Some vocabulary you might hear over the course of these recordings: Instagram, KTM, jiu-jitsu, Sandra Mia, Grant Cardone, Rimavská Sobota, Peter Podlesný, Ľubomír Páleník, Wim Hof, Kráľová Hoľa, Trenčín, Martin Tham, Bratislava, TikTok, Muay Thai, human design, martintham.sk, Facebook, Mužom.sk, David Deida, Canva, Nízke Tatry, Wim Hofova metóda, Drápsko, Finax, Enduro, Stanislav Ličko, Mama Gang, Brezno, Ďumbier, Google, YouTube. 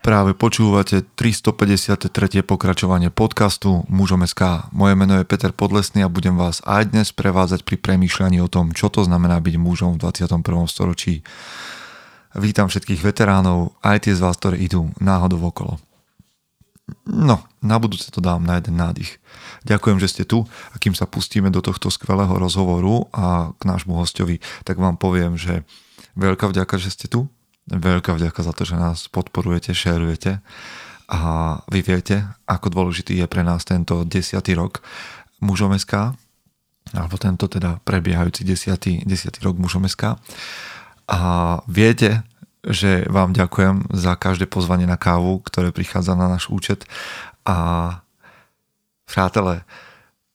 Práve počúvate 353. pokračovanie podcastu Mužom.sk. Moje meno je Peter Podlesný a budem vás aj dnes prevádzať pri premýšľaní o tom, čo to znamená byť mužom v 21. storočí. Vítam všetkých veteránov, aj tie z vás, ktoré idú náhodou okolo. No, na budúce to dám na jeden nádych. Ďakujem, že ste tu a kým sa pustíme do tohto skvelého rozhovoru a k nášmu hostovi, tak vám poviem, že veľká vďaka, že ste tu. Veľká vďaka za to, že nás podporujete, šerujete a vy viete, ako dôležitý je pre nás tento 10. rok Mužom.sk, alebo tento teda prebiehajúci 10. rok Mužom.sk. A viete, že vám ďakujem za každé pozvanie na kávu, ktoré prichádza na náš účet. A přátelé,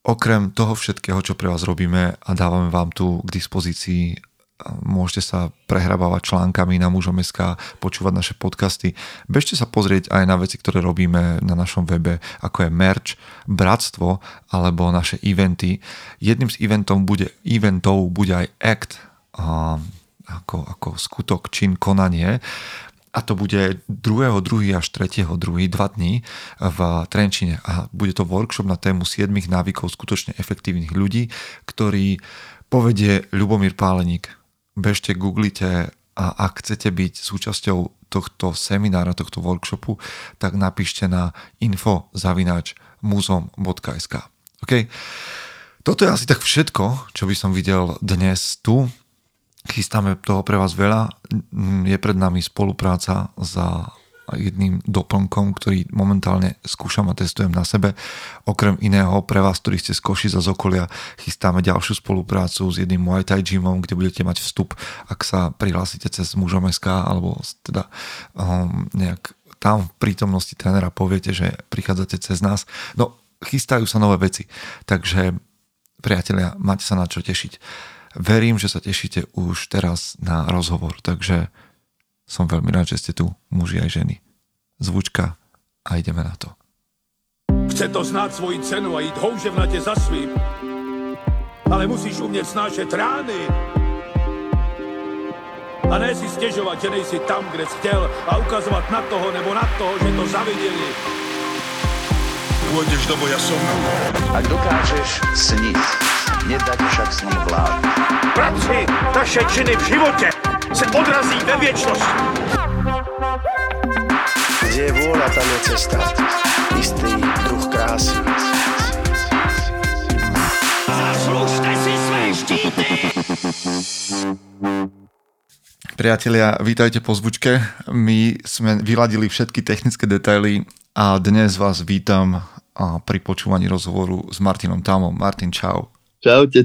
okrem toho všetkého, čo pre vás robíme a dávame vám tu k dispozícii, môžete sa prehrabávať článkami na Mužom.sk, počúvať naše podcasty. Bežte sa pozrieť aj na veci, ktoré robíme na našom webe, ako je merch, bratstvo alebo naše eventy. Jedným z eventov bude aj act, ako skutok, čin, konanie. A to bude 2.2. až 3.2. 2 dní v Trenčine. A bude to workshop na tému 7 návykov skutočne efektívnych ľudí, ktorý povedie Ľubomír Páleník. Bežte, googlite a ak chcete byť súčasťou tohto seminára, tohto workshopu, tak napíšte na info@mužom.sk. Okay? Toto je asi tak všetko, čo by som videl dnes tu. Chystáme toho pre vás veľa. Je pred nami spolupráca za jedným doplnkom, ktorý momentálne skúšam a testujem na sebe. Okrem iného, pre vás, ktorí ste z Košic a z okolia, chystáme ďalšiu spoluprácu s jedným Muay Thai gymom, kde budete mať vstup, ak sa prihlásite cez Mužom.sk alebo teda nejak tam v prítomnosti trénera poviete, že prichádzate cez nás. No, chystajú sa nové veci. Takže, priatelia, máte sa na čo tešiť. Verím, že sa tešíte už teraz na rozhovor, takže som veľmi rád, že ste tu, muži aj ženy. Zvučka a ideme na to. Chce to znáť svoji cenu a íť houževnate za svým, ale musíš umieť snášať rány a ne si stežovať, že nejsi tam, kde si chcel a ukazovať na toho nebo na toho, že to zavideli. Pôjdeš do boja som. Ak dokážeš sniť, nedať však s ním vlád. Práci, taše činy v živote se odrazí ve viečnosť. Kde je vôľa, tam je cesta. Istý druh krásy. Zaslužte si své štíty! Priatelia, vítajte po zvučke. My sme vyladili všetky technické detaily a dnes vás vítam pri počúvaní rozhovoru s Martinom Thamom. Martin, čau. Čaute.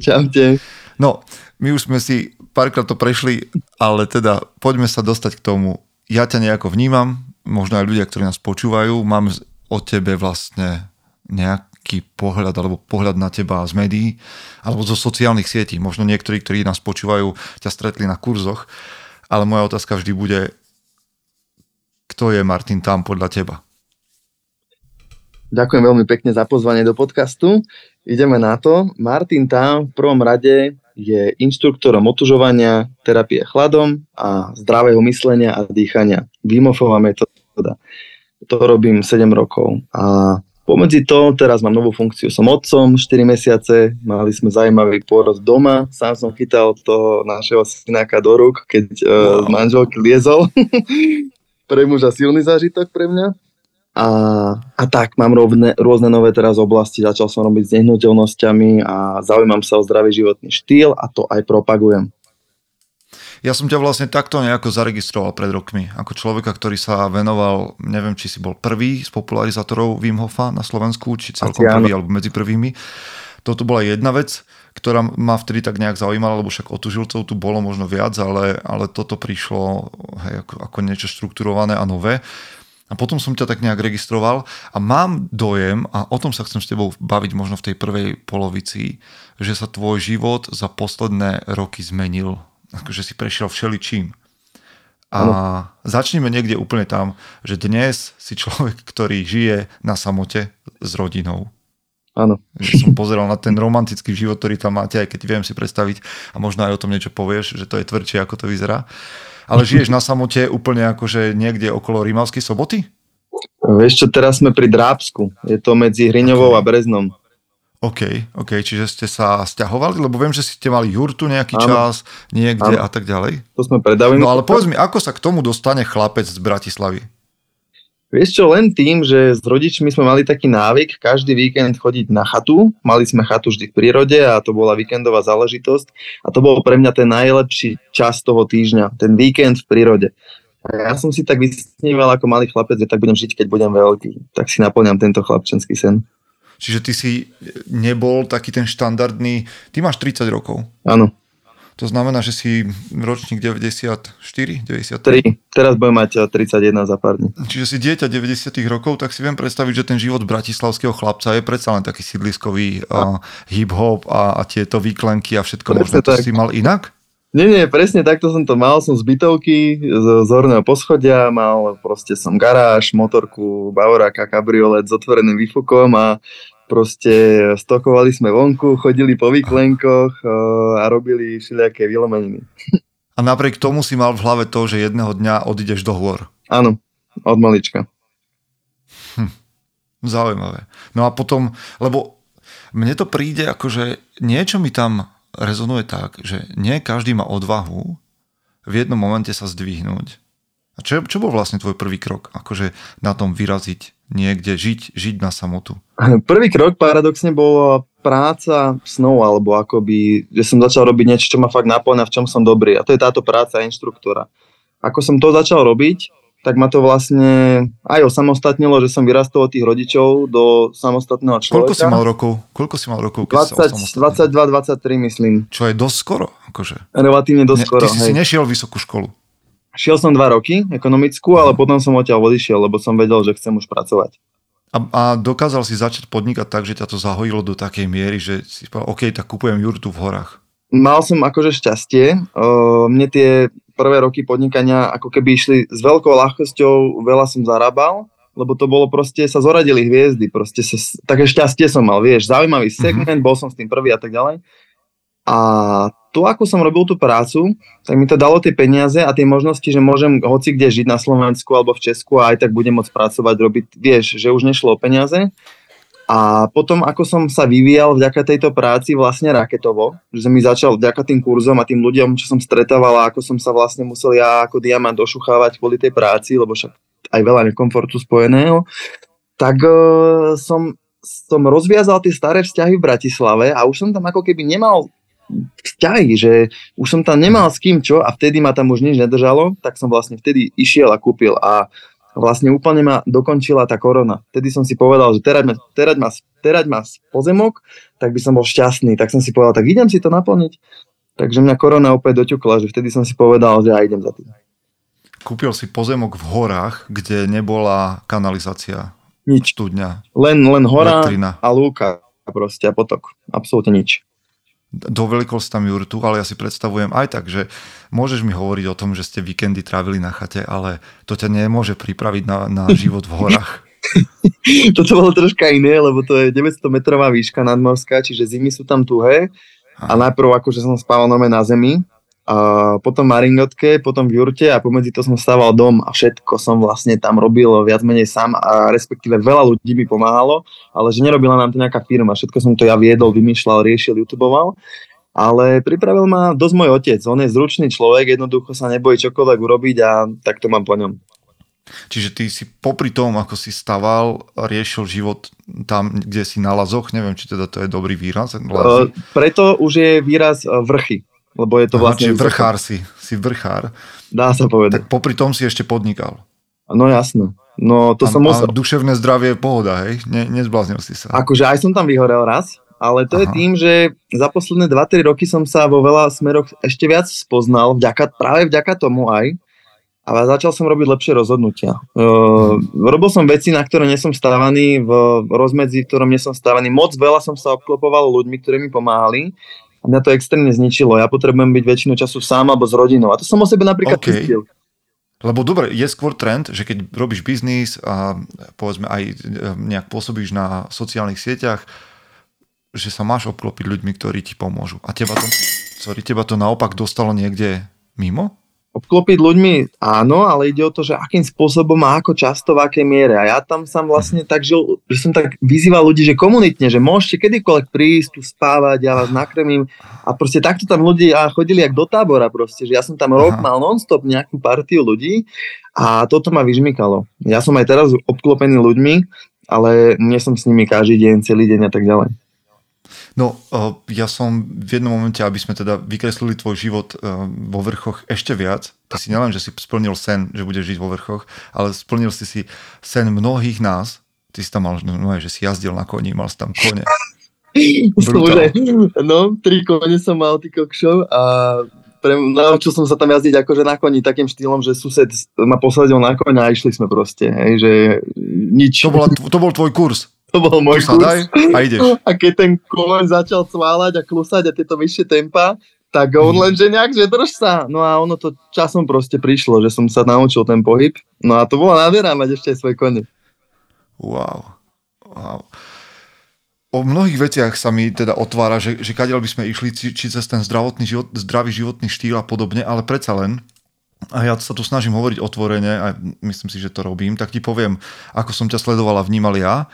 No, my už sme si párkrát to prešli, ale teda poďme sa dostať k tomu. Ja ťa nejako vnímam, možno aj ľudia, ktorí nás počúvajú, mám o tebe vlastne nejaký pohľad, alebo pohľad na teba z médií, alebo zo sociálnych sietí. Možno niektorí, ktorí nás počúvajú, ťa stretli na kurzoch, ale moja otázka vždy bude, kto je Martin Tham podľa teba? Ďakujem veľmi pekne za pozvanie do podcastu. Ideme na to. Martin Tham v prvom rade je inštruktorom otužovania, terapie chladom a zdravého myslenia a dýchania. Wim Hofova metóda. To robím 7 rokov. A pomedzi to teraz mám novú funkciu. Som otcom 4 mesiace. Mali sme zaujímavý pôrod doma. Sám som chytal toho našeho synáka do rúk, keď z manželky liezol. Pre muža silný zážitok pre mňa. A tak, mám rôzne nové teraz oblasti, začal som robiť s nehnuteľnosťami a zaujímam sa o zdravý životný štýl a to aj propagujem. Ja som ťa vlastne takto nejako zaregistroval pred rokmi, ako človeka, ktorý sa venoval, neviem, či si bol prvý z popularizátorov Wim Hofa na Slovensku, či celkom prvý, alebo medzi prvými. Toto bola jedna vec, ktorá ma vtedy tak nejak zaujímala, lebo však otužilcov tu bolo možno viac, ale toto prišlo, hej, ako niečo štrukturované a nové. A potom som ťa tak nejak registroval a mám dojem, a o tom sa chcem s tebou baviť možno v tej prvej polovici, že sa tvoj život za posledné roky zmenil. Akože si prešiel všeličím. A začneme niekde úplne tam, že dnes si človek, ktorý žije na samote s rodinou. Áno. Som pozeral na ten romantický život, ktorý tam máte, aj keď viem si predstaviť a možno aj o tom niečo povieš, že to je tvrdšie, ako to vyzerá. A Ale žiješ na samote úplne akože niekde okolo Rimavskej Soboty? Vieš čo, teraz sme pri Drápsku. Je to medzi Hriňovou a Breznom. OK, čiže ste sa sťahovali, lebo viem, že ste mali jurtu nejaký čas, niekde a tak ďalej. To sme predávali. No ale povedz mi, ako sa k tomu dostane chlapec z Bratislavy? Vieš čo, len tým, že s rodičmi sme mali taký návyk, každý víkend chodiť na chatu, mali sme chatu vždy v prírode a to bola víkendová záležitosť a to bol pre mňa ten najlepší čas toho týždňa, ten víkend v prírode. A ja som si tak vysníval ako malý chlapec, že tak budem žiť, keď budem veľký, tak si napĺňam tento chlapčenský sen. Čiže ty si nebol taký ten štandardný... Ty máš 30 rokov. Áno. To znamená, že si ročník 94, 93? 3. Teraz budem mať 31 za pár dní. Čiže si dieťa 90 rokov, tak si viem predstaviť, že ten život bratislavského chlapca je predsa len taký sídliskový hip-hop a tieto výklenky a všetko. Možno to si mal inak? Nie, presne takto som to mal. Som z bytovky, z horného poschodia, mal proste som garáž, motorku, bavoráka, kabriolet s otvoreným výfukom a proste stokovali sme vonku, chodili po výklenkoch a robili všelijaké vylomeniny. A napriek tomu si mal v hlave to, že jedného dňa odídeš do hôr. Áno, od malička. Zaujímavé. No a potom, lebo mne to príde akože niečo mi tam rezonuje tak, že nie každý má odvahu v jednom momente sa zdvihnúť. A čo bol vlastne tvoj prvý krok? Akože na tom vyraziť niekde, žiť na samotu. Prvý krok paradoxne bola práca snou, alebo akoby, že som začal robiť niečo, čo ma fakt napĺňa, v čom som dobrý. A to je táto práca inštruktora. Ako som to začal robiť, tak ma to vlastne aj osamostatnilo, že som vyrastol od tých rodičov do samostatného človeka. Koľko si mal rokov? 22-23 myslím. Čo je dosť skoro? Akože. Relatívne dosť skoro. Ty si nešiel vysokú školu? Šiel som 2 roky ekonomickú, ale potom som odtiaľ odišiel, lebo som vedel, že chcem už pracovať. A dokázal si začať podnikať tak, že ťa to zahojilo do takej miery, že si povedal, OK, tak kupujem jurtu v horách? Mal som akože šťastie. Mne tie prvé roky podnikania ako keby išli s veľkou ľahkosťou, veľa som zarábal, lebo to bolo proste, sa zoradili hviezdy, proste sa, také šťastie som mal, vieš, zaujímavý segment, bol som s tým prvý a tak ďalej. A tu, ako som robil tú prácu, tak mi to dalo tie peniaze a tie možnosti, že môžem hoci kde žiť na Slovensku alebo v Česku a aj tak budem môcť pracovať, robiť, vieš, že už nešlo o peniaze. A potom, ako som sa vyvíjal vďaka tejto práci vlastne raketovo, že som mi začal vďaka tým kurzom a tým ľuďom, čo som stretával a ako som sa vlastne musel ja ako diamant ošuchávať kvôli tej práci, lebo však aj veľa nekomfortu spojeného, tak som rozviazal tie staré vzťahy v Bratislave a už som tam ako keby nemal vzťahy, že už som tam nemal s kým čo a vtedy ma tam už nič nedržalo, tak som vlastne vtedy išiel a kúpil a vlastne úplne ma dokončila tá korona. Vtedy som si povedal, že teraz ma pozemok, tak by som bol šťastný. Tak som si povedal, tak idem si to naplniť. Takže mňa korona opäť doťukla, že vtedy som si povedal, že aj idem za tým. Kúpil si pozemok v horách, kde nebola kanalizácia. Nič. Studňa. Len hora elektrina. A lúka proste a potok. Absolútne nič. Do veľkosti tam jurtu, ale ja si predstavujem aj tak, že môžeš mi hovoriť o tom, že ste víkendy trávili na chate, ale to ťa nemôže pripraviť na život v horách. Toto bolo troška iné, lebo to je 900-metrová výška nadmorská, čiže zimy sú tam tuhé a najprv akože som spával nome na zemi, a potom maringotke, potom v jurte a pomedzi to som stával dom a všetko som vlastne tam robil viac menej sám a respektíve veľa ľudí mi pomáhalo, ale že nerobila nám to nejaká firma, všetko som to ja viedol, vymýšľal, riešil, youtuboval, ale pripravil ma dosť môj otec, on je zručný človek, jednoducho sa nebojí čokoľvek urobiť a tak to mám po ňom. Čiže ty si popri tom, ako si staval, riešil život tam, kde si na lazoch, neviem, či teda to je dobrý výraz? Preto už je výraz vrchy. Lebo je to vlastne... Čiže vrchár si vrchár. Dá sa povedať. Tak popri tom si ešte podnikal. No jasno. No to som musel. A duševné zdravie je pohoda, hej? Nezbláznil si sa. Akože aj som tam vyhorel raz, ale to je tým, že za posledné 2-3 roky som sa vo veľa smeroch ešte viac spoznal, práve vďaka tomu aj. Ale začal som robiť lepšie rozhodnutia. Robil som veci, na ktoré nie som stávaný, v rozmedzi, v ktorom nie som stávaný. Moc veľa som sa obklopoval ľuďmi, ktorí mi pomáhali. A mňa to extrémne zničilo. Ja potrebujem byť väčšinu času sám alebo s rodinou. A to som o sebe napríklad zistil. Lebo dobre, je skôr trend, že keď robíš biznis a povedzme aj nejak pôsobíš na sociálnych sieťach, že sa máš obklopiť ľuďmi, ktorí ti pomôžu. A teba to naopak dostalo niekde mimo? Obklopiť ľuďmi áno, ale ide o to, že akým spôsobom a ako často, v akej miere. A ja tam som vlastne tak žil, že som tak vyzýval ľudí, že komunitne, že môžete kedykoľvek prísť, tu spávať, ja vás nakrmím. A proste takto tam ľudia chodili jak do tábora proste, že ja som tam rok mal non-stop nejakú partiu ľudí a toto ma vyžmykalo. Ja som aj teraz obklopený ľuďmi, ale nie som s nimi každý deň, celý deň a tak ďalej. No, ja som v jednom momente, aby sme teda vykreslili tvoj život vo vrchoch ešte viac, ty si nielen, že si splnil sen, že budeš žiť vo vrchoch, ale splnil si si sen mnohých nás, ty si tam mal, no, že si jazdil na koni, mal si tam kone. Brutál. No, 3 kone som mal, ty kokšov, a naučil som sa tam jazdiť akože na koni takým štýlom, že sused ma posadil na koň a išli sme proste, hej, že nič. To bol tvoj kurz. To bol môj kurz. A keď ten kolen začal cválať a klusať a tieto vyššie tempa, tak on lenže nejak, že drž sa. No a ono to časom proste prišlo, že som sa naučil ten pohyb. No a to bola nádhera mať ešte aj svoje kone. Wow. O mnohých veciach sa mi teda otvára, že kadiaľ by sme išli, či cez ten zdravý životný štýl a podobne, ale predsa len, a ja sa tu snažím hovoriť otvorene a myslím si, že to robím, tak ti poviem, ako som ťa sledoval a vnímal ja.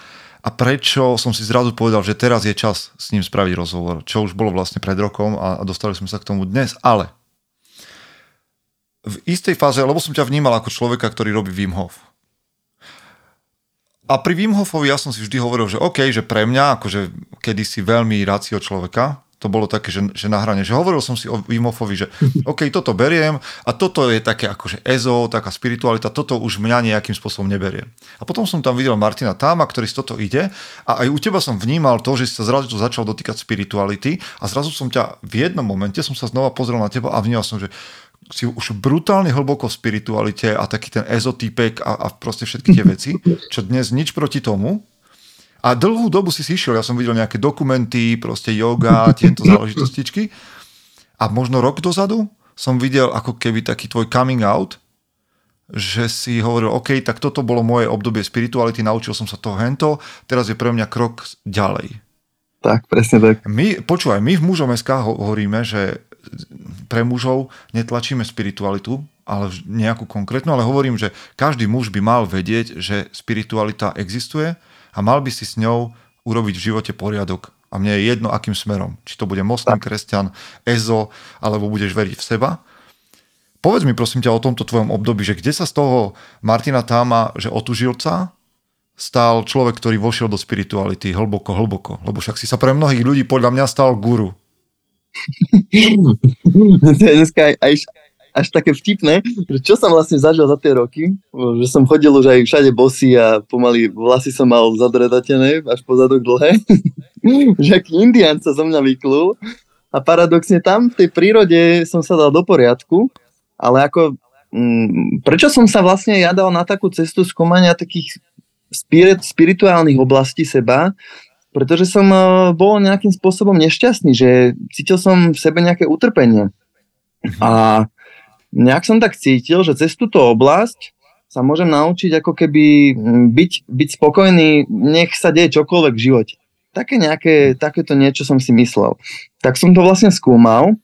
A prečo som si zrazu povedal, že teraz je čas s ním spraviť rozhovor, čo už bolo vlastne pred rokom a dostali sme sa k tomu dnes, ale v istej fáze, lebo som ťa vnímal ako človeka, ktorý robí Wim Hof. A pri Wim Hofovi ja som si vždy hovoril, že OK, že pre mňa, akože kedysi veľmi racio človeka, to bolo také, že na hrane, že hovoril som si o Wim Hofovi, že OK, toto beriem a toto je také akože ezo, taká spiritualita, toto už mňa nejakým spôsobom neberie. A potom som tam videl Martina Thama, ktorý z toto ide a aj u teba som vnímal to, že si sa zrazu to začal dotýkať spirituality a zrazu som ťa v jednom momente som sa znova pozrel na teba a vnímal som, že si už brutálne hlboko v spiritualite a taký ten ezotýpek a proste všetky tie veci, čo dnes nič proti tomu. A dlhú dobu si išiel, ja som videl nejaké dokumenty, proste yoga, tieto záležitostičky. A možno rok dozadu som videl ako keby taký tvoj coming out, že si hovoril, OK, tak toto bolo moje obdobie spirituality, naučil som sa to hento, teraz je pre mňa krok ďalej. Tak, presne tak. My v Mužom.sk hovoríme, že pre mužov netlačíme spiritualitu, ale nejakú konkrétnu, ale hovorím, že každý muž by mal vedieť, že spiritualita existuje, a mal by si s ňou urobiť v živote poriadok. A mne je jedno, akým smerom. Či to bude moslim, kresťan, ezo, alebo budeš veriť v seba. Povedz mi, prosím ťa, o tomto tvojom období, že kde sa z toho Martina Thama, že otužilca, stal človek, ktorý vošiel do spirituality hlboko. Lebo však si sa pre mnohých ľudí podľa mňa stal guru. Dneska až také vtipné, že čo som vlastne zažil za tie roky, že som chodil už aj všade bosý a pomaly vlasy som mal zadredatené, až po zadok dlhé, že aký Indián sa zo mňa vyklul a paradoxne tam v tej prírode som sa dal do poriadku, ale ako prečo som sa vlastne ja dal na takú cestu skúmania takých spirituálnych oblastí seba, pretože som bol nejakým spôsobom nešťastný, že cítil som v sebe nejaké utrpenie a nejak som tak cítil, že cez túto oblasť sa môžem naučiť ako keby byť spokojný, nech sa deje čokoľvek v živote. Takéto niečo som si myslel. Tak som to vlastne skúmal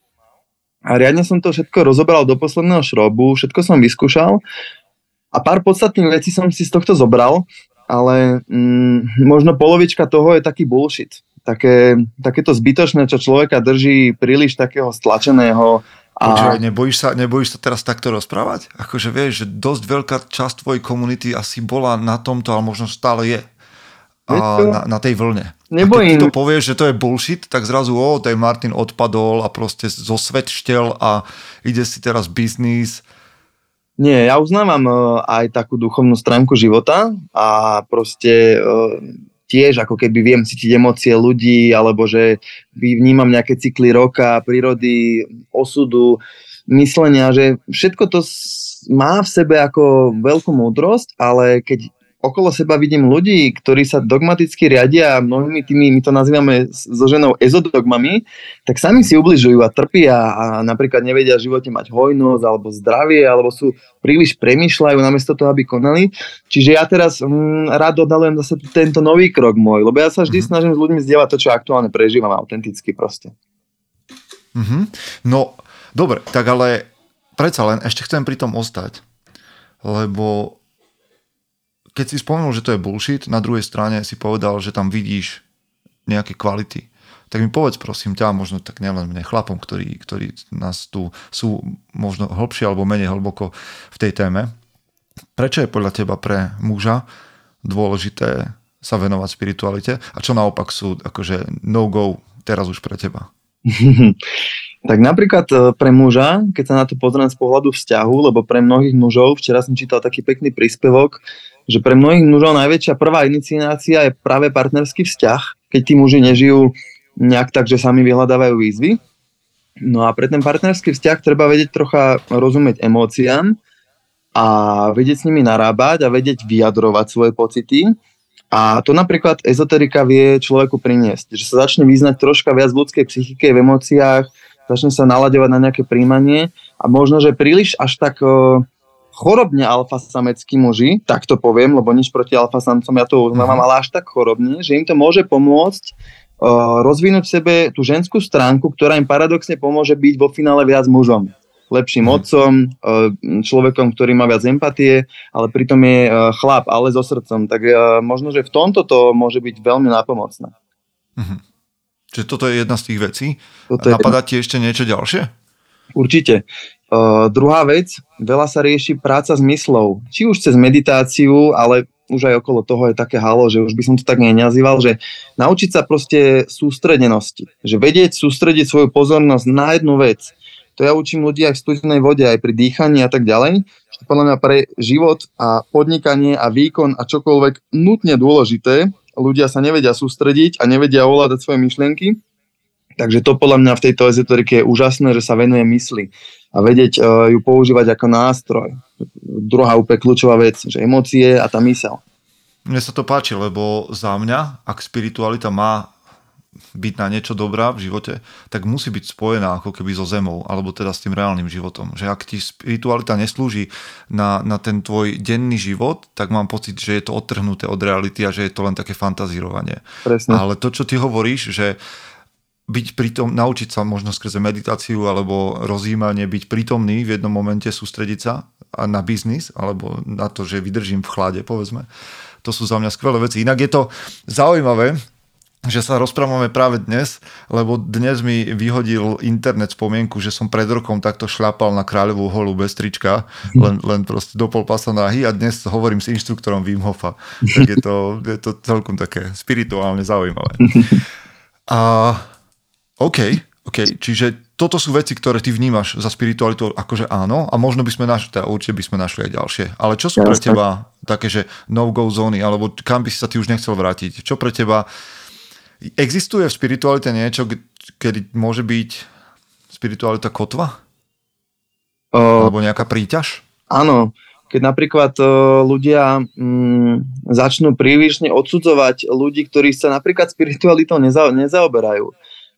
a riadne som to všetko rozoberal do posledného šrobu, všetko som vyskúšal a pár podstatných vecí som si z tohto zobral, ale možno polovička toho je taký bullshit. Takéto zbytočné, čo človeka drží príliš takého stlačeného. Počúvaj, nebojíš sa teraz takto rozprávať? Akože vieš, že dosť veľká časť tvojej komunity asi bola na tomto, ale možno stále je na tej vlne. Nebojím. A keď to povieš, že to je bullshit, tak zrazu ten Martin odpadol a proste zosvetštel a ide si teraz biznis. Nie, ja uznávam aj takú duchovnú stránku života a proste tiež ako keby viem cítiť emócie ľudí, alebo že vnímam nejaké cykly roka, prírody, osudu, myslenia, že všetko to má v sebe ako veľkú múdrosť, ale keď okolo seba vidím ľudí, ktorí sa dogmaticky riadia mnohými tými, my to nazývame so ženou ezodogmami, tak sami si ubližujú a trpia a napríklad nevedia v živote mať hojnosť alebo zdravie, alebo sú príliš premýšľajú namiesto toho, aby konali. Čiže ja teraz rád oddalujem zase tento nový krok môj, lebo ja sa vždy snažím s ľuďmi zdieľať to, čo aktuálne prežívam autenticky proste. No, dobre, tak ale predsa len ešte chcem pri tom ostať. Lebo keď si spomenul, že to je bullshit, na druhej strane si povedal, že tam vidíš nejaké kvality. Tak mi povedz, prosím ťa, možno tak nielen mne, chlapom, ktorí nás tu sú možno hlbšie alebo menej hlboko v tej téme. Prečo je podľa teba pre muža dôležité sa venovať spiritualite? A čo naopak sú akože no-go teraz už pre teba? Tak napríklad pre muža, keď sa na to pozriem z pohľadu vzťahu, lebo pre mnohých mužov, včera som čítal taký pekný príspevok, že pre mnohých mužov najväčšia prvá iniciácia je práve partnerský vzťah, keď tí muži nežijú nejak tak, že sami vyhľadávajú výzvy. No a pre ten partnerský vzťah treba vedieť trocha rozumieť emóciám a vedieť s nimi narábať a vedieť vyjadrovať svoje pocity. A to napríklad ezoterika vie človeku priniesť, že sa začne vyznať troška viac v ľudskej psychike, v emóciách, začne sa nalaďovať na nejaké príjmanie a možno, že príliš až tak chorobne alfasameckí muži, tak to poviem, lebo nič proti alfasamcom, ja to uznávam, ale až tak chorobne, že im to môže pomôcť rozvinúť v sebe tú ženskú stránku, ktorá im paradoxne pomôže byť vo finále viac mužom. Lepším otcom, človekom, ktorý má viac empatie, ale pritom je chlap, ale so srdcom. Tak možno, že v tomto to môže byť veľmi nápomocné. Mhm. Čiže toto je jedna z tých vecí. Napadá ti ešte niečo ďalšie? Určite. Druhá vec, veľa sa rieši práca s myslou. Či už cez meditáciu, ale už aj okolo toho je také halo, že už by som to tak nenazýval, že naučiť sa proste sústredenosti. Že vedieť sústrediť svoju pozornosť na jednu vec. To ja učím ľudí aj v studenej vode, aj pri dýchaní a tak ďalej. To podľa mňa pre život a podnikanie a výkon a čokoľvek nutne dôležité. Ľudia sa nevedia sústrediť a nevedia ovládať svoje myšlienky. Takže to podľa mňa v tejto ezoterike je úžasné, že sa venuje mysli a vedieť ju používať ako nástroj. Druhá úplne kľúčová vec, že emócie a tá myseľ. Mne sa to páči, lebo za mňa, ak spiritualita má byť na niečo dobrá v živote, tak musí byť spojená ako keby so zemou, alebo teda s tým reálnym životom. Že ak ti spiritualita neslúži na ten tvoj denný život, tak mám pocit, že je to odtrhnuté od reality a že je to len také fantazírovanie. Presne. Ale to, čo ty hovoríš, že byť pritom, naučiť sa možno skrze meditáciu alebo rozjímanie, byť prítomný v jednom momente, sústrediť sa na biznis alebo na to, že vydržím v chlade, povedzme. To sú za mňa skvelé veci. Inak je to zaujímavé, že sa rozprávame práve dnes, lebo dnes mi vyhodil internet spomienku, že som pred rokom takto šľapal na Kráľovú Holu bez trička, len proste do pol pasa nahy a dnes hovorím s inštruktorom Wim Hofa. Tak je to celkom také spirituálne zaujímavé. OK, čiže toto sú veci, ktoré ty vnímaš za spiritualitu, akože áno, a možno by sme určite by sme našli aj ďalšie. Ale čo sú pre teba také, že no-go zóny, alebo kam by si sa ty už nechcel vrátiť? Čo pre teba existuje v spiritualite niečo, kedy môže byť spiritualita kotva? Alebo nejaká príťaž? Áno. Keď napríklad ľudia začnú prílišne odsudzovať ľudí, ktorí sa napríklad spiritualitou nezaoberajú.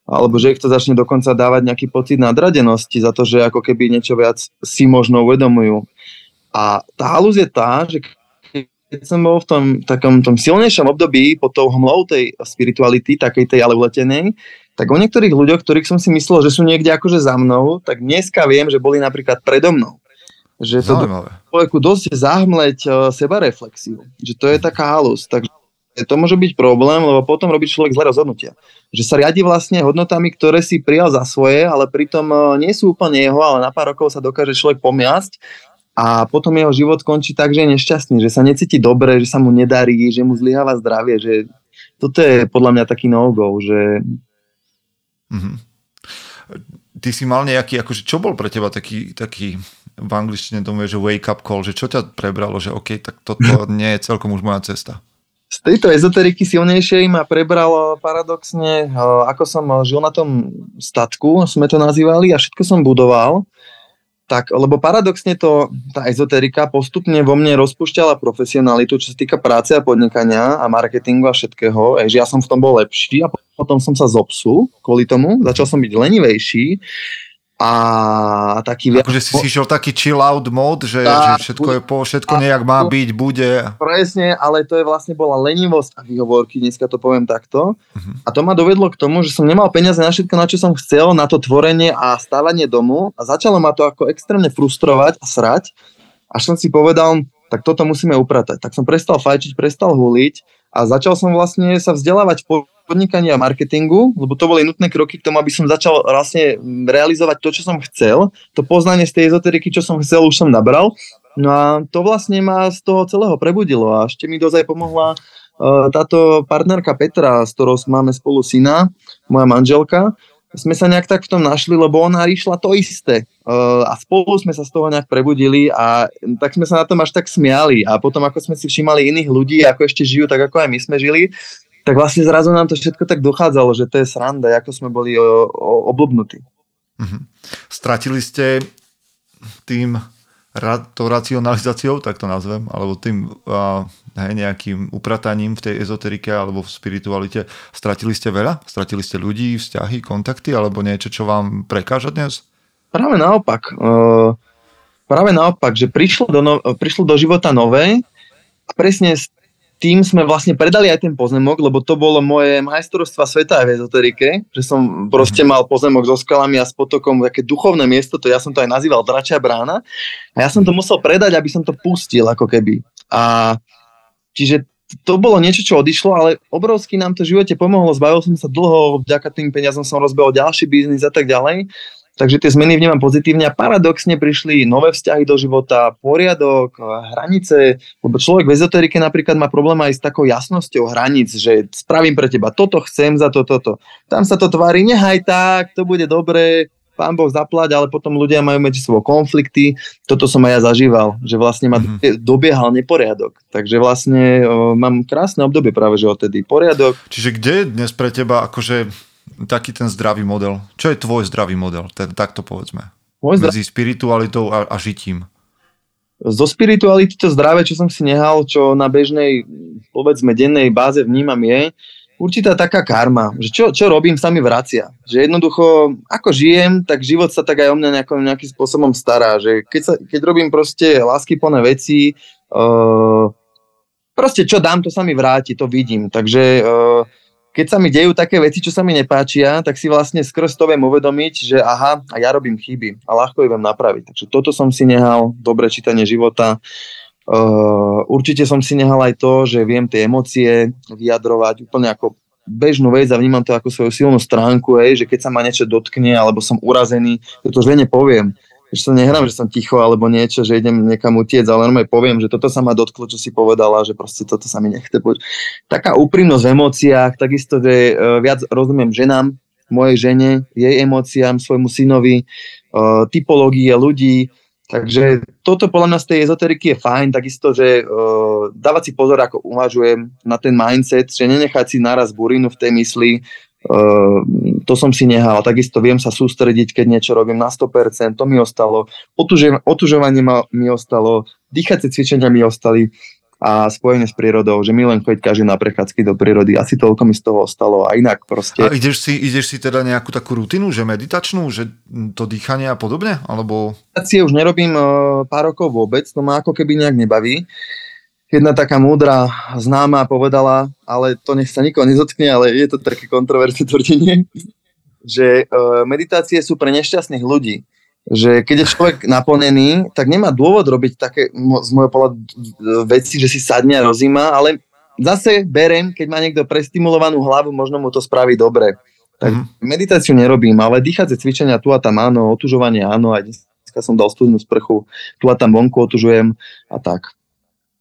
Alebo že ich to začne dokonca dávať nejaký pocit nadradenosti za to, že ako keby niečo viac si možno uvedomujú. A tá halúz je tá, že keď som bol v tom takom tom silnejšom období pod tou hmlou tej spirituality, takej tej ale uletenej, tak o niektorých ľuďoch, ktorých som si myslel, že sú niekde akože za mnou, tak dneska viem, že boli napríklad predo mnou. Že to človeku dosť zahmleť sebareflexiu. Že to je taká halúz. Takže to môže byť problém, lebo potom robí človek zlé rozhodnutia. Že sa riadi vlastne hodnotami, ktoré si prijal za svoje, ale pritom nie sú úplne jeho, ale na pár rokov sa dokáže človek pomiasť. A potom jeho život končí tak, že je nešťastný, že sa necíti dobre, že sa mu nedarí, že mu zlyháva zdravie, že toto je podľa mňa taký no-go, že... Mm-hmm. Ty si mal nejaký, akože čo bol pre teba taký v angličtine tomu je, že wake-up call, že čo ťa prebralo, že OK, tak toto nie je celkom už moja cesta? Z tejto ezoteriky silnejšej ma prebralo paradoxne, ako som žil na tom statku, sme to nazývali, a všetko som budoval. Tak, lebo paradoxne tá ezoterika postupne vo mne rozpúšťala profesionalitu, čo sa týka práce a podnikania a marketingu a všetkého. Že ja som v tom bol lepší a potom som sa zopsul kvôli tomu. Začal som byť lenivejší A taký viac... Akože si išiel taký chill out mode, že všetko je po, všetko nejak má byť, bude. Presne, ale to je vlastne bola lenivosť a výhovorky, dneska to poviem takto. Uh-huh. A to ma dovedlo k tomu, že som nemal peniaze na všetko, na čo som chcel, na to tvorenie a stávanie domu. A začalo ma to ako extrémne frustrovať a srať. Až som si povedal, tak toto musíme upratať. Tak som prestal fajčiť, prestal huliť a začal som vlastne sa vzdelávať v podnikania a marketingu, lebo to boli nutné kroky k tomu, aby som začal vlastne realizovať to, čo som chcel. To poznanie z tej ezoteriky, čo som chcel, už som nabral. No a to vlastne ma z toho celého prebudilo a ešte mi dosť aj pomohla táto partnerka Petra, s ktorou máme spolu syna, moja manželka. Sme sa nejak tak v tom našli, lebo ona išla to isté. A spolu sme sa z toho nejak prebudili a tak sme sa na tom až tak smiali. A potom, ako sme si všimali iných ľudí, ako ešte žijú, tak ako aj my sme žili, tak vlastne zrazu nám to všetko tak dochádzalo, že to je sranda, ako sme boli obľúbnutí. Mhm. Stratili ste tým to racionalizáciou, tak to nazvem, alebo tým nejakým uprataním v tej ezoterike alebo v spiritualite. Stratili ste veľa? Stratili ste ľudí, vzťahy, kontakty alebo niečo, čo vám prekáža dnes? Práve naopak. Že prišlo do života nové a presne tým sme vlastne predali aj ten pozemok, lebo to bolo moje majstrovstvá sveta aj v ezoterike, že som proste mal pozemok so skalami a s potokom, také duchovné miesto, to ja som to aj nazýval Dračia brána a ja som to musel predať, aby som to pustil ako keby. A čiže to bolo niečo, čo odišlo, ale obrovsky nám to v živote pomohlo, zbavil som sa dlho, vďaka tým peniazom som rozbehol ďalší biznis a tak ďalej. Takže tie zmeny vnímam pozitívne a paradoxne prišli nové vzťahy do života, poriadok, hranice, lebo človek v ezoterike napríklad má problém aj s takou jasnosťou hraníc, že spravím pre teba toto, chcem za toto. Tam sa to tvári, nehaj tak, to bude dobré, pán Boh zaplať, ale potom ľudia majú medzi sebou konflikty. Toto som aj ja zažíval, že vlastne ma dobiehal neporiadok. Takže vlastne mám krásne obdobie práve, že odtedy poriadok. Čiže kde je dnes pre teba akože... taký ten zdravý model. Čo je tvoj zdravý model? Takto povedzme. Medzi spiritualitou a žitím. Zo spirituality to zdravé, čo som si nehal, čo na bežnej, povedzme, dennej báze vnímam je určitá taká karma, že čo robím, sa mi vracia. Že jednoducho, ako žijem, tak život sa tak aj o mňa nejakým spôsobom stará. Že keď robím proste láskyplné veci, proste čo dám, to sa mi vráti, to vidím. Takže... keď sa mi dejú také veci, čo sa mi nepáčia, tak si vlastne skrz to viem uvedomiť, že aha, a ja robím chyby a ľahko ich viem napraviť. Takže toto som si nehal, dobre čítanie života. Určite som si nehal aj to, že viem tie emócie vyjadrovať úplne ako bežnú vec a vnímam to ako svoju silnú stránku, že keď sa ma niečo dotkne alebo som urazený, to už len nepoviem. Že sa nehrám, že som ticho alebo niečo, že idem niekam utiec, ale normálne poviem, že toto sa ma dotklo, čo si povedala, že proste toto sa mi nechce poť. Taká úprimnosť v emóciách, takisto, že viac rozumiem ženám, mojej žene, jej emóciám, svojmu synovi, typológie ľudí, takže toto podľa mňa z tej ezoteriky je fajn, takisto, že dávať si pozor, ako uvažujem na ten mindset, že nenechať si naraz burinu v tej mysli, to som si nehal, takisto viem sa sústrediť, keď niečo robím na 100%, to mi ostalo, otužovanie mi ostalo, dýchacie cvičenia mi ostali a spojenie s prírodou, že milujem chodiť každý na prechádzky do prírody, asi toľko mi z toho ostalo a inak proste. A ideš si teda nejakú takú rutinu, že meditačnú, že to dýchanie a podobne, alebo? Meditácie už nerobím pár rokov vôbec, to ma ako keby nejak nebaví. Jedna taká múdra známa povedala, ale to nech sa nikoho nezotkne, ale je to také kontroverzné tvrdenie, že meditácie sú pre nešťastných ľudí. Že keď je človek naplnený, tak nemá dôvod robiť také, z môjho pohľadu, veci, že si sadne a rozíma, ale zase berem, keď má niekto prestimulovanú hlavu, možno mu to spraví dobre. Tak meditáciu nerobím, ale dýchacie cvičenia tu a tam áno, otužovanie áno, aj dneska som dal studenú sprchu, tu a tam vonku otužujem a tak.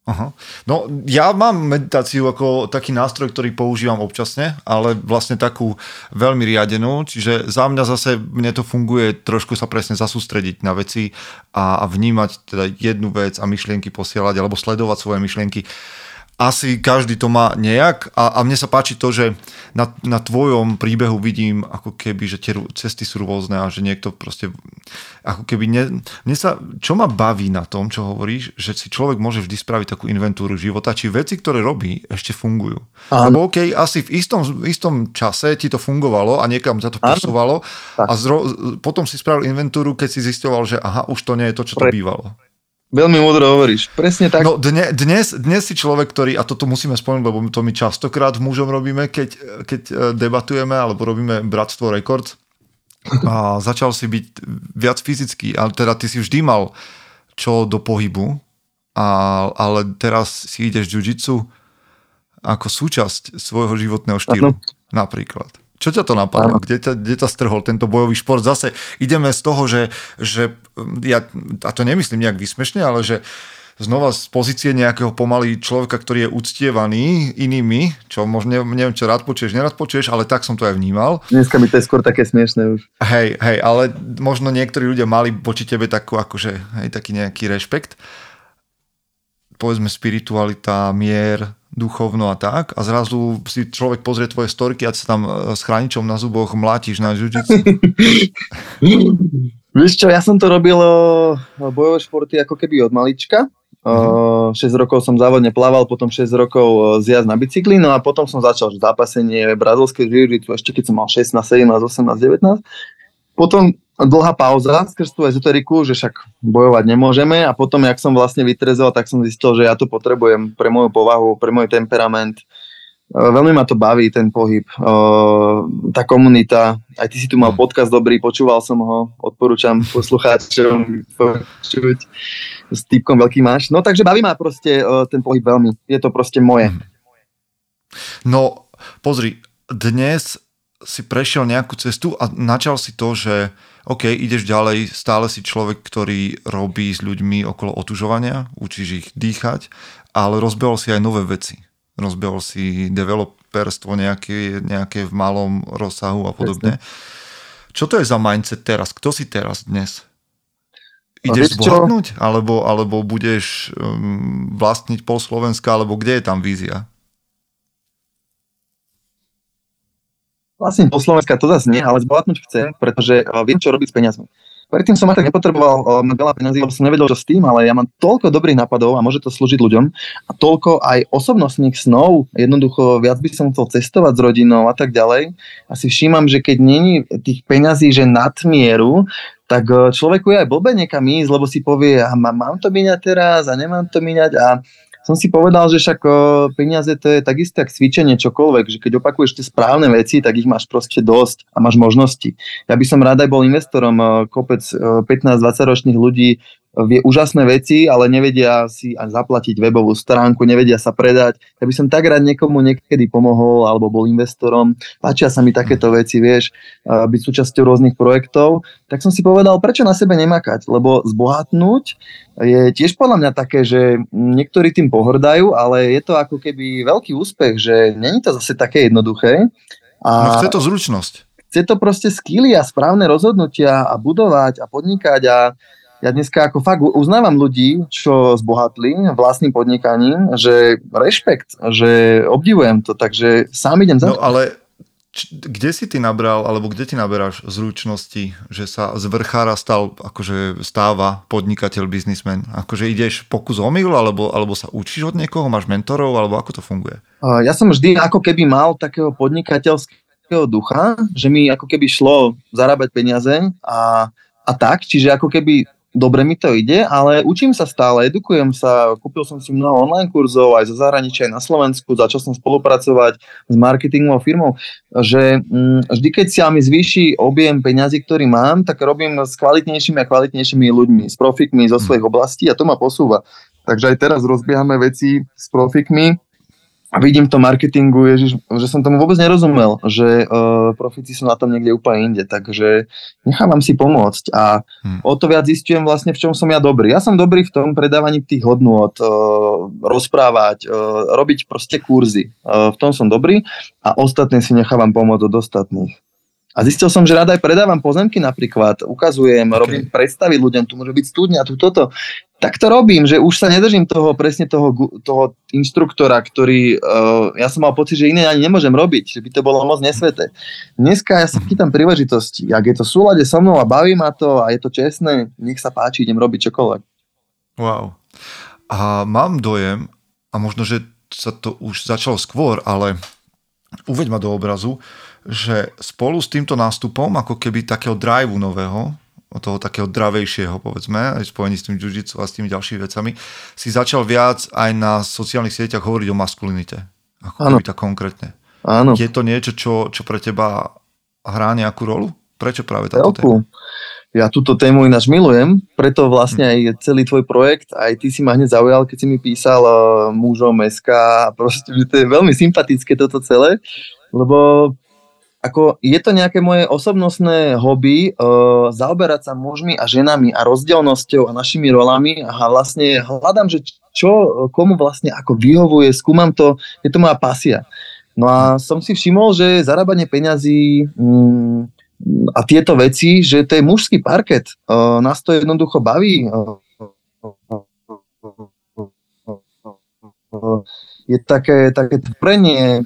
Aha. No ja mám meditáciu ako taký nástroj, ktorý používam občasne, ale vlastne takú veľmi riadenú, čiže za mňa zase mne to funguje trošku sa presne zasústrediť na veci a vnímať teda jednu vec a myšlienky posielať alebo sledovať svoje myšlienky. asi každý to má nejak a mne sa páči to, že na tvojom príbehu vidím ako keby, že tie cesty sú rôzne a že niekto proste ako keby čo ma baví na tom, čo hovoríš, že si človek môže vždy spraviť takú inventúru života, či veci, ktoré robí, ešte fungujú. Lebo okej, asi v istom čase ti to fungovalo a niekam sa to posúvalo a potom si spravil inventúru, keď si zisťoval, že aha, už to nie je to, čo to bývalo. Veľmi múdro hovoríš, presne tak. No dnes si človek, ktorý, a toto musíme spomenúť, lebo to my častokrát v mužom robíme, keď debatujeme alebo robíme Bratstvo Rekord, a začal si byť viac fyzický, ale teda ty si vždy mal čo do pohybu, ale teraz si ideš jiu-jitsu ako súčasť svojho životného štýlu, napríklad. Čo ťa to napadlo? Kde ťa strhol tento bojový šport? Zase ideme z toho, že ja, a to nemyslím nejak výsmešne, ale že znova z pozície nejakého pomaly človeka, ktorý je uctievaný inými, čo možno, neviem, čo rád počuješ, nerad počuješ, ale tak som to aj vnímal. Dneska mi to je skôr také smiešné už. Hej, ale možno niektorí ľudia mali voči tebe takú, akože, hej, taký nejaký rešpekt. Povedzme spiritualita, mier, duchovno a tak, a zrazu si človek pozrie tvoje storky a sa tam s chráničom na zuboch mlátiš na jiu-jitsu. Vieš čo, ja som to robil bojové športy ako keby od malička. 6 rokov som závodne plával, potom 6 rokov zjazd na bicykli, no a potom som začal zápasenie brazilské jiu-jitsu, ešte keď som mal 16, 17, 18, 19. Potom dlhá pauza skrz tú ezoteriku, že však bojovať nemôžeme, a potom, jak som vlastne vytrezol, tak som zistil, že ja to potrebujem pre moju povahu, pre môj temperament. Veľmi ma to baví, ten pohyb, tá komunita. Aj ty si tu mal podcast dobrý, počúval som ho, odporúčam poslucháčom počuť, s týpkom veľký máš. No takže baví ma proste ten pohyb veľmi, je to proste moje. No pozri, dnes si prešiel nejakú cestu a načal si to, že OK, ideš ďalej, stále si človek, ktorý robí s ľuďmi okolo otužovania, učíš ich dýchať, ale rozbehol si aj nové veci. Rozbehol si developerstvo nejaké v malom rozsahu a podobne. Presne. Čo to je za mindset teraz? Kto si teraz dnes? Ideš zbohatnúť? Alebo budeš vlastniť pol Slovenska? Alebo kde je tam vízia? Vlastne po Slovenska to zase nie, ale zbohatnúť chcem, pretože viem, čo robiť s peniazmi. Predtým som aj tak nepotreboval mať veľa peniazí, lebo som nevedel, čo s tým, ale ja mám toľko dobrých nápadov a môže to slúžiť ľuďom a toľko aj osobnostných snov, jednoducho viac by som chcel cestovať s rodinou a tak ďalej. A si všímam, že keď není tých peňazí, že nadmieru, tak človeku je aj blbé niekam ísť, lebo si povie, a mám to míňať teraz a nemám to míňať, a som si povedal, že však peniaze to je takisto jak cvičenie, čokoľvek, že keď opakuješ tie správne veci, tak ich máš proste dosť a máš možnosti. Ja by som rád aj bol investorom, kopec 15-20 ročných ľudí vie úžasné veci, ale nevedia si ani zaplatiť webovú stránku, nevedia sa predať. Ja by som tak rád niekomu niekedy pomohol alebo bol investorom. Páčia sa mi takéto veci, vieš, byť súčasťou rôznych projektov. Tak som si povedal, prečo na sebe nemakať, lebo zbohatnúť je tiež podľa mňa také, že niektorí tým pohrdajú, ale je to ako keby veľký úspech, že není to zase také jednoduché. A no chce to zručnosť. Chce to proste skilly a správne rozhodnutia a budovať a podnikať. A ja dneska ako fakt uznávam ľudí, čo zbohatli vlastným podnikaním, že rešpekt, že obdivujem to, takže sám idem za to. No ale kde si ty nabral, alebo kde ty naberáš zručnosti, že sa z vrchára stal, akože stáva podnikateľ, biznismen? Akože ideš po kus omyl, alebo sa učíš od niekoho, máš mentorov, alebo ako to funguje? Ja som vždy ako keby mal takého podnikateľského ducha, že mi ako keby šlo zarábať peniaze a tak, čiže ako keby dobre mi to ide, ale učím sa stále, edukujem sa, kúpil som si mnoho online kurzov aj zo zahraničia, aj na Slovensku, začal som spolupracovať s marketingovou firmou, že vždy, keď sa mi zvýši objem peňazí, ktorý mám, tak robím s kvalitnejšími a kvalitnejšími ľuďmi, s profikmi zo svojich oblastí, a to ma posúva. Takže aj teraz rozbiehame veci s profikmi a vidím to marketingu, ježiš, že som tomu vôbec nerozumel, že profíci sú na tom niekde úplne inde, takže nechávam si pomôcť a o to viac zistujem vlastne, v čom som ja dobrý. Ja som dobrý v tom predávaní tých hodnôt, rozprávať, robiť proste kurzy, v tom som dobrý a ostatné si nechávam pomôcť od ostatných. A zistil som, že rád aj predávam pozemky napríklad, ukazujem, robím predstavy ľuďom, tu môže byť studňa, tu toto. tak to robím, že už sa nedržím toho inštruktora, ktorý, ja som mal pocit, že iné ani nemôžem robiť, že by to bolo moc nesveté. Dneska ja sa chytám príležitosti, ak je to v súlade so mnou a baví ma to a je to čestné, nech sa páči, idem robiť čokoľvek. Wow. A mám dojem, a možno, že sa to už začalo skôr, ale uveď ma do obrazu, že spolu s týmto nástupom, ako keby takého driveu nového, od toho takého dravejšieho, povedzme, aj spojení s tým jiu-jitsu a s tými ďalšími vecami, si začal viac aj na sociálnych sieťach hovoriť o maskulinite. Ako by tak konkrétne. Áno. Je to niečo, čo pre teba hrá nejakú rolu? Prečo práve táto téma? Ja túto tému ináč milujem, preto vlastne aj celý tvoj projekt, aj ty si ma hneď zaujal, keď si mi písal Mužom.sk, proste to je veľmi sympatické toto celé, lebo ako je to nejaké moje osobnostné hobby zaoberať sa mužmi a ženami a rozdielnosťou a našimi rolami a vlastne hľadám, že čo komu vlastne ako vyhovuje, skúmam to, je to moja pasia. No a som si všimol, že zarábanie peňazí a tieto veci, že to je mužský parket, nás to jednoducho baví. Je také tvorenie,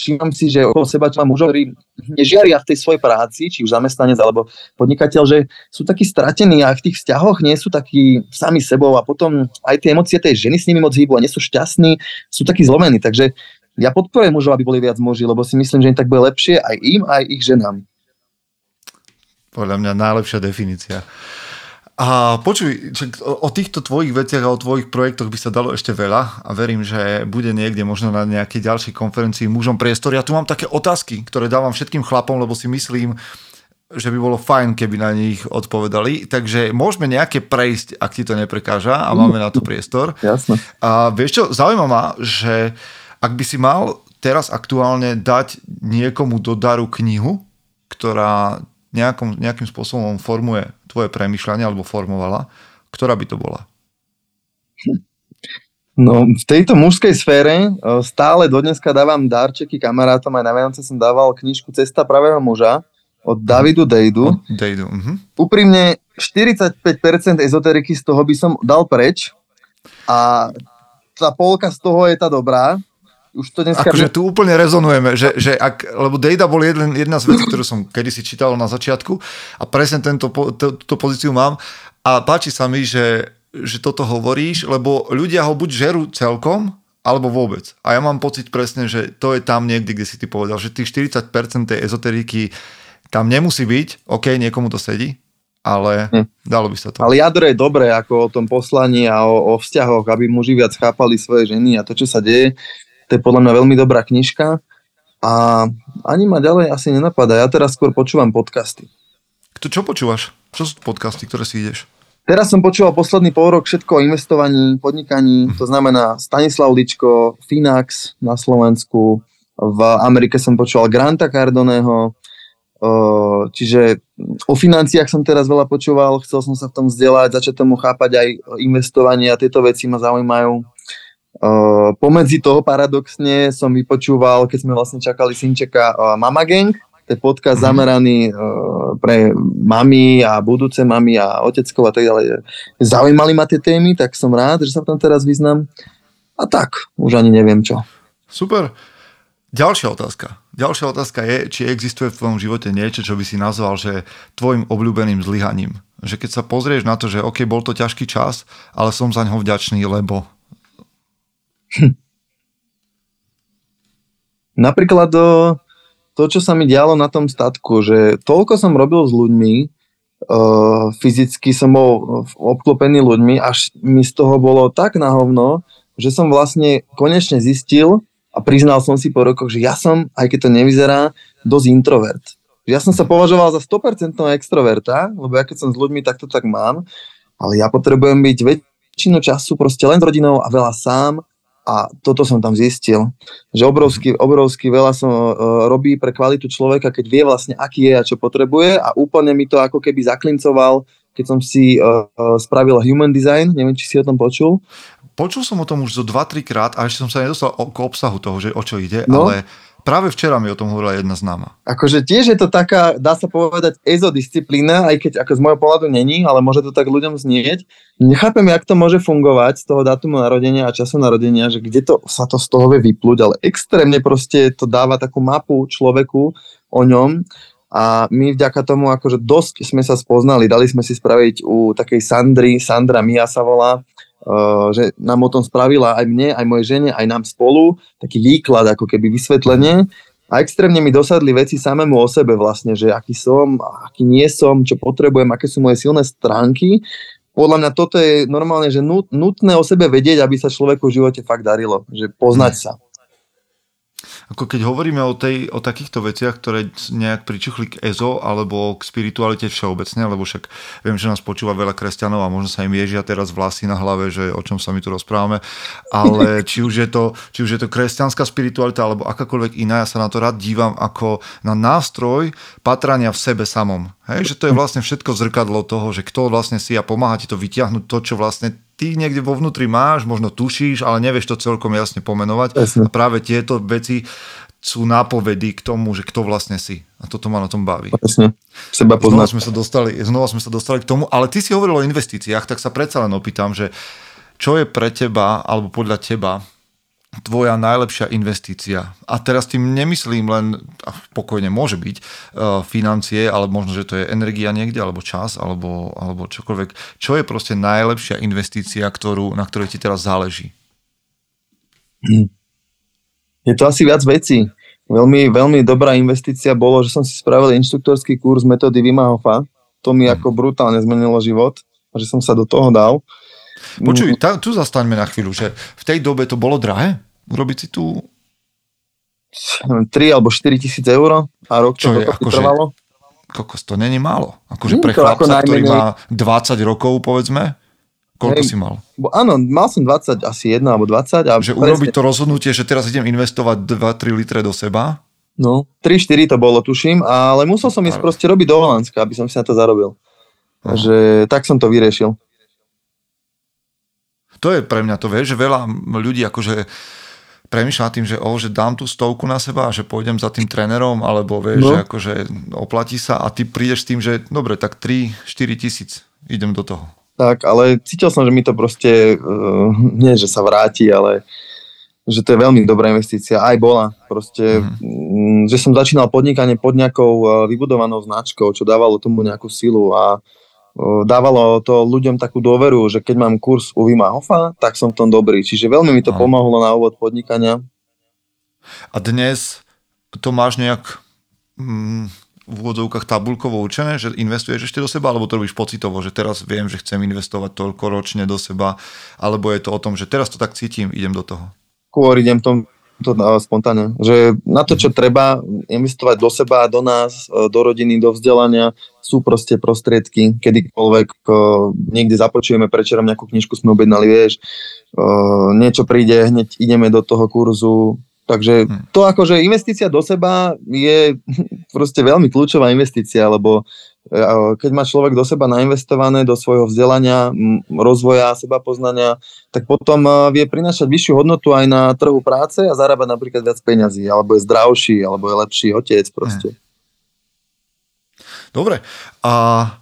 všimám si, že okolo seba čo mám mužov, ktorí nežiaria v tej svojej práci, či už zamestnanec alebo podnikateľ, že sú takí stratení a v tých vzťahoch nie sú takí sami sebou a potom aj tie emócie tej ženy s nimi moc hýbu a nie sú šťastní, sú takí zlomení, takže ja podporujem mužov, aby boli viac muži, lebo si myslím, že im tak bude lepšie aj im, aj ich ženám. Podľa mňa najlepšia definícia. A počuj, o týchto tvojich veciach a o tvojich projektoch by sa dalo ešte veľa a verím, že bude niekde možno na nejakej ďalšej konferencii Mužom priestor. Ja tu mám také otázky, ktoré dávam všetkým chlapom, lebo si myslím, že by bolo fajn, keby na nich odpovedali. Takže môžeme nejaké prejsť, ak ti to neprekáža a máme na to priestor. Jasne. A vieš čo, zaujíma ma, že ak by si mal teraz aktuálne dať niekomu do daru knihu, ktorá nejakým spôsobom formuje tvoje premýšľanie alebo formovala, ktorá by to bola? No, v tejto mužskej sfére stále dodneska dávam darčeky kamarátom, aj na Vianoce som dával knižku Cesta pravého muža od Davidu Deidu. Úprimne 45% ezoteriky z toho by som dal preč a tá polka z toho je tá dobrá. Už to dneska... Akože tu úplne rezonujeme, že ak, lebo Deida bol jedna z vecí, ktorú som kedysi čítal na začiatku a presne túto pozíciu mám a páči sa mi, že toto hovoríš, lebo ľudia ho buď žerú celkom, alebo vôbec. A ja mám pocit presne, že to je tam niekde, kde si ty povedal, že tých 40% tej ezoteriky tam nemusí byť, OK, niekomu to sedí, ale dalo by sa to. Ale jadro je dobré, ako o tom poslaní a o vzťahoch, aby muži viac chápali svoje ženy a to, čo sa deje. To je podľa mňa veľmi dobrá knižka a ani ma ďalej asi nenapadá. Ja teraz skôr počúvam podcasty. Čo počúvaš? Čo sú podcasty, ktoré si ideš? Teraz som počúval posledný pôrok všetko o investovaní, podnikaní. To znamená Stanislav Ličko, Finax na Slovensku. V Amerike som počúval Granta Cardoneho. Čiže o financiách som teraz veľa počúval. Chcel som sa v tom vzdelať, začať tomu chápať aj investovanie a tieto veci ma zaujímajú. Pomedzi toho paradoxne som vypočúval, keď sme vlastne čakali synčeka Mama Gang, to je podcast zameraný pre mami a budúce mami a oteckov a tak ďalej. Zaujímali ma tie témy, tak som rád, že sa tam teraz vyznám a tak, už ani neviem čo. Super. Ďalšia otázka je, či existuje v tvojom živote niečo, čo by si nazval, že tvojim obľúbeným zlyhaním. Že keď sa pozrieš na to, že OK, bol to ťažký čas, ale som za ňoho vďačný, lebo napríklad to, čo sa mi dialo na tom statku, že toľko som robil s ľuďmi, fyzicky som bol obklopený ľuďmi, až mi z toho bolo tak na hovno, že som vlastne konečne zistil a priznal som si po rokoch, že ja som, aj keď to nevyzerá, dosť introvert. Ja som sa považoval za 100% extroverta, lebo ja keď som s ľuďmi, tak to tak mám, ale ja potrebujem byť väčšinu času proste len s rodinou a veľa sám. A toto som tam zistil, že obrovský veľa som robí pre kvalitu človeka, keď vie vlastne, aký je a čo potrebuje a úplne mi to ako keby zaklincoval, keď som si spravil human design, neviem, či si o tom počul. Počul som o tom už zo 2-3 krát a ešte som sa nedostal k obsahu toho, že o čo ide, ale práve včera mi o tom hovorila jedna známa. Akože tiež je to taká, dá sa povedať, ezodisciplína, aj keď ako z môjho pohľadu není, ale môže to tak ľuďom znieť. Nechápem, jak to môže fungovať z toho dátumu narodenia a času narodenia, že kde to sa to z toho vie vyplúť, ale extrémne proste to dáva takú mapu človeku o ňom. A my vďaka tomu akože dosť sme sa spoznali, dali sme si spraviť u takej Sandry, Sandra Mia sa volá, že nám o tom spravila aj mne, aj mojej žene, aj nám spolu, taký výklad, ako keby vysvetlenie. A extrémne mi dosadli veci samému o sebe vlastne, že aký som, aký nie som, čo potrebujem, aké sú moje silné stránky. Podľa mňa toto je normálne, že nutné o sebe vedieť, aby sa človeku v živote fakt darilo, že poznať sa. Ako keď hovoríme o takýchto veciach, ktoré nejak pričuchli k EZO alebo k spiritualite všeobecne, lebo však viem, že nás počúva veľa kresťanov a možno sa im ježia teraz vlasy na hlave, že o čom sa my tu rozprávame, ale či už je to kresťanská spiritualita alebo akákoľvek iná, ja sa na to rád dívam ako na nástroj patrania v sebe samom. Hej, že to je vlastne všetko zrkadlo toho, že kto vlastne si a pomáha ti to vyťahnuť to, čo vlastne ty niekde vo vnútri máš, možno tušíš, ale nevieš to celkom jasne pomenovať. Jasne. A práve tieto veci sú nápovedy k tomu, že kto vlastne si. A toto ma na tom baví. Jasne. Seba poznať. Znova sme sa dostali k tomu, ale ty si hovoril o investíciách, tak sa predsa len opýtam, že čo je pre teba, alebo podľa teba, tvoja najlepšia investícia? A teraz tým nemyslím len, pokojne môže byť, financie, ale možno, že to je energia niekde, alebo čas, alebo čokoľvek. Čo je proste najlepšia investícia, na ktorej ti teraz záleží? Je to asi viac vecí. Veľmi, veľmi dobrá investícia bolo, že som si spravil inštruktorský kurz metódy Wima Hofa. To mi ako brutálne zmenilo život, že som sa do toho dal. Počuj, tu zastaňme na chvíľu, že v tej dobe to bolo drahé? Urobiť si tu 3 alebo 4 tisíc eur a rok to trvalo? Kokos, to není málo. Akože pre chlapca, ktorý má 20 rokov, povedzme, koľko si mal? Áno, mal som 20, asi 1 alebo 20. A že presne urobiť to rozhodnutie, že teraz idem investovať 2-3 litre do seba? No, 3-4 to bolo, tuším, ale musel som ísť proste robiť do Holandska, aby som si na to zarobil. Takže tak som to vyriešil. To je pre mňa to, vieš, že veľa ľudí akože premýšľa tým, že dám tú stovku na seba a že pôjdem za tým trénerom, alebo vieš, že akože oplatí sa a ty prídeš tým, že dobre, tak 3-4 tisíc idem do toho. Tak, ale cítil som, že mi to proste, nie že sa vráti, ale že to je veľmi dobrá investícia. Aj bola proste, že som začínal podnikanie pod nejakou vybudovanou značkou, čo dávalo tomu nejakú silu a dávalo to ľuďom takú dôveru, že keď mám kurz u Wima Hofa, tak som v tom dobrý. Čiže veľmi mi to pomohlo na úvod podnikania. A dnes to máš nejak v úvodzovkách tabuľkovo určené, že investuješ ešte do seba, alebo to robíš pocitovo, že teraz viem, že chcem investovať toľko ročne do seba, alebo je to o tom, že teraz to tak cítim, idem do toho? Skôr idem to spontánne. Že na to, čo treba investovať do seba, do nás, do rodiny, do vzdelania, sú proste prostriedky, kedykoľvek niekde započujeme, prečerom nejakú knižku sme objednali, vieš, niečo príde, hneď ideme do toho kurzu, takže to akože investícia do seba je proste veľmi kľúčová investícia, lebo keď má človek do seba nainvestované, do svojho vzdelania, rozvoja, sebapoznania, tak potom vie prinášať vyššiu hodnotu aj na trhu práce a zarábať napríklad viac peňazí, alebo je zdravší, alebo je lepší otec proste. Dobre, a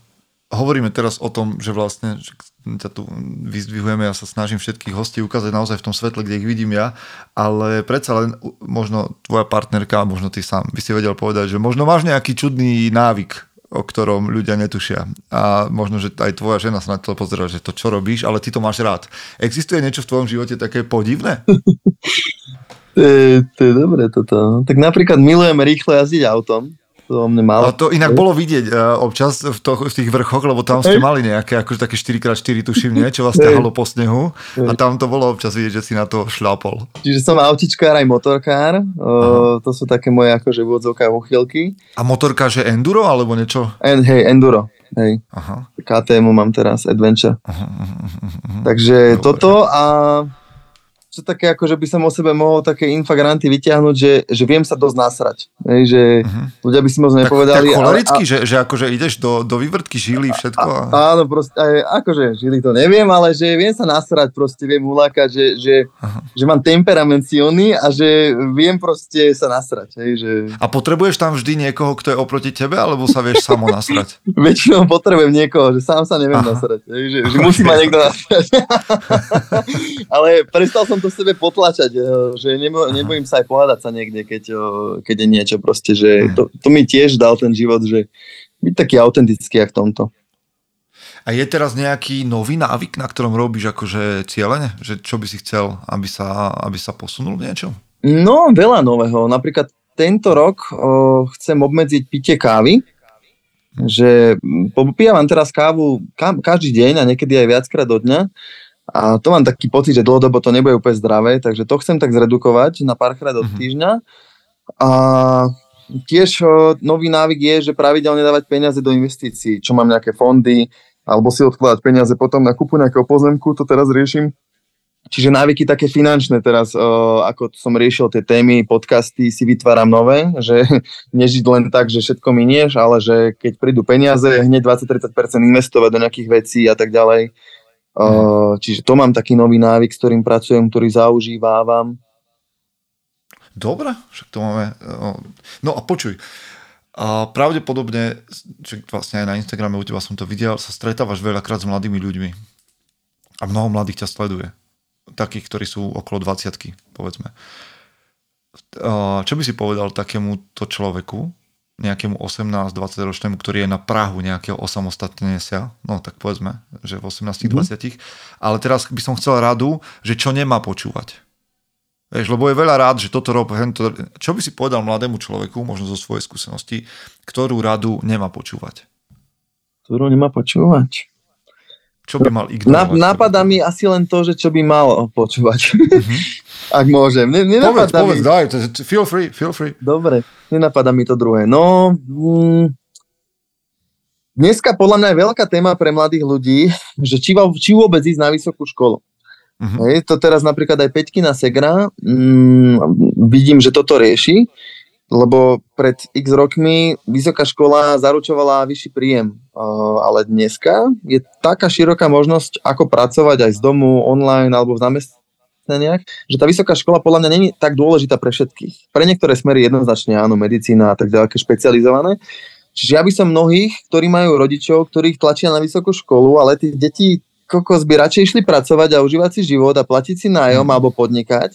hovoríme teraz o tom, že vlastne že ťa tu vyzdvihujeme, ja sa snažím všetkých hostí ukázať naozaj v tom svetle, kde ich vidím ja, ale predsa len možno tvoja partnerka, možno ty sám by si vedel povedať, že možno máš nejaký čudný návyk, o ktorom ľudia netušia. A možno, že aj tvoja žena sa na to pozerá, že to čo robíš, ale ty to máš rád. Existuje niečo v tvojom živote také podivné? To je dobré toto. Tak napríklad milujem rýchlo jazdiť autom. To mne malo. A to inak bolo vidieť občas v tých vrchoch, lebo tam ste mali nejaké akože také 4x4 tuším, niečo vás ťahalo po snehu a tam to bolo občas vidieť, že si na to šľapol. Čiže som autičkár aj motorkár. To sú také moje akože úvodzovka uchylky. A motorkár, že enduro alebo niečo? Enduro. Hej. Aha. KTM mám teraz, Adventure. Aha. Takže dobre. Toto a čo také, akože by som o sebe mohol také infagranty vyťahnuť, že viem sa dosť nasrať. že ľudia by si moc nepovedali. Tak cholericky, že akože ideš do vývrtky žily, všetko. Áno, proste, akože žily to neviem, ale že viem sa nasrať, proste viem ulákať, že mám temperament silný a že viem proste sa nasrať. Hej, že... A potrebuješ tam vždy niekoho, kto je oproti tebe, alebo sa vieš samo nasrať? Väčšinou potrebujem niekoho, že sám sa neviem nasrať. Hej, že musí ma niekto nasrať. Ale prestal som to v sebe potlačať, že nebojím sa aj pohádať sa niekde, keď je niečo proste, že to mi tiež dal ten život, že byť taký autentický jak v tomto. A je teraz nejaký nový návyk, na ktorom robíš akože cieľene? Že čo by si chcel, aby sa posunul v niečom? No, veľa nového. Napríklad tento rok chcem obmedziť pitie kávy, že popíjavam teraz kávu každý deň a niekedy aj viackrát do dňa. A to mám taký pocit, že dlhodobo to nebude úplne zdravé, takže to chcem tak zredukovať na párkrát od týždňa. A tiež nový návyk je, že pravidelne dávať peniaze do investícií, čo mám nejaké fondy, alebo si odkladať peniaze potom na kúpu nejakého pozemku, to teraz riešim. Čiže návyky také finančné teraz, ako som riešil tie témy, podcasty, si vytváram nové, že nežiť len tak, že všetko minieš, ale že keď prídu peniaze, hneď 20-30% investovať do nejakých vecí a tak ďalej. Čiže to mám taký nový návyk, s ktorým pracujem, ktorý zaužívam. Dobre, však to máme. No a počuj, pravdepodobne, vlastne aj na Instagrame u teba som to videl, sa stretávaš veľakrát s mladými ľuďmi. A mnoho mladých ťa sleduje. Takých, ktorí sú okolo 20-ky, povedzme. Čo by si povedal takémuto človeku, nejakému 18-20 ročnému, ktorý je na prahu nejakého osamostatnenia, no tak povedzme, že v 18-20, ale teraz by som chcel radu, že čo nemá počúvať. Vieš, lebo je veľa rád, že toto rob... Čo by si povedal mladému človeku, možno zo svojej skúsenosti, ktorú radu nemá počúvať? Ktorú nemá počúvať? Čo by mal ignorovať? Napadá mi asi len to, že čo by mal počúvať. Ak môžem. Povedz, daj, feel free. Dobre, nenapadá mi to druhé. No, dneska podľa mňa je veľká téma pre mladých ľudí, že či vôbec ísť na vysokú školu. Hej, to teraz napríklad aj Peťkina Segra, vidím, že toto rieši, lebo pred x rokmi vysoká škola zaručovala vyšší príjem, ale dneska je taká široká možnosť, ako pracovať aj z domu, online alebo v zamestnaniach, že tá vysoká škola podľa mňa není tak dôležitá pre všetkých. Pre niektoré smery jednoznačne áno, medicína a tak ďalej, špecializované. Čiže ja by som mnohých, ktorí majú rodičov, ktorých tlačia na vysokú školu, ale tých detí kokos by radšej išli pracovať a užívať si život a platiť si nájom alebo podnikať,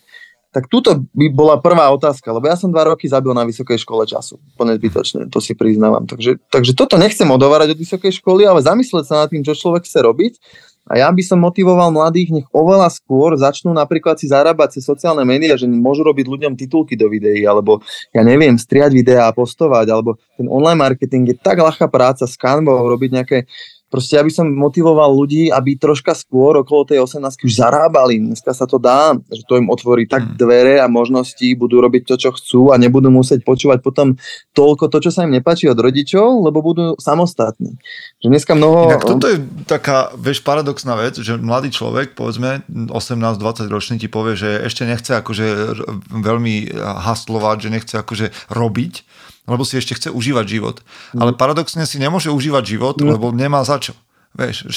tak túto by bola prvá otázka, lebo ja som 2 roky zabil na vysokej škole času. Úplne zbytočne, to si priznávam. Takže toto nechcem odovárať od vysokej školy, ale zamyslieť sa nad tým, čo človek chce robiť. A ja by som motivoval mladých, nech oveľa skôr začnú napríklad si zarábať cez sociálne médiá, že môžu robiť ľuďom titulky do videí, alebo ja neviem, striať videá a postovať, alebo ten online marketing je tak ľahká práca s Canvou, robiť nejaké. Proste ja by som motivoval ľudí, aby troška skôr okolo tej 18-ky už zarábali. Dneska sa to dá, že to im otvorí tak dvere a možnosti, budú robiť to, čo chcú a nebudú musieť počúvať potom toľko to, čo sa im nepáči od rodičov, lebo budú samostatní. Že dneska mnoho... Inak toto je taká, vieš, paradoxná vec, že mladý človek, povedzme 18-20 ročný ti povie, že ešte nechce akože veľmi haslovať, že nechce akože robiť, lebo si ešte chce užívať život. Ale paradoxne si nemôže užívať život, lebo nemá za čo. Vieš,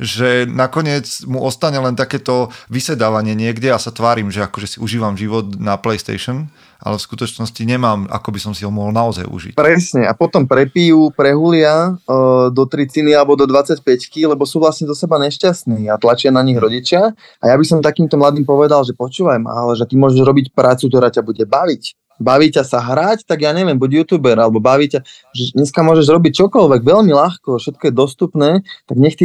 že nakoniec mu ostane len takéto vysedávanie niekde a sa tvárim, že akože si užívam život na PlayStation, ale v skutočnosti nemám, ako by som si ho mohol naozaj užiť. Presne, a potom prepijú, prehulia do 30 alebo do 25-ky, lebo sú vlastne do seba nešťastní a tlačia na nich rodičia. A ja by som takýmto mladým povedal, že počúvaj ma, ale že ty môžeš robiť prácu, ktorá ťa bude baviť. Baví ťa sa hrať, tak ja neviem, buď youtuber, alebo baví ťa, že dneska môžeš robiť čokoľvek, veľmi ľahko, všetko je dostupné, tak nech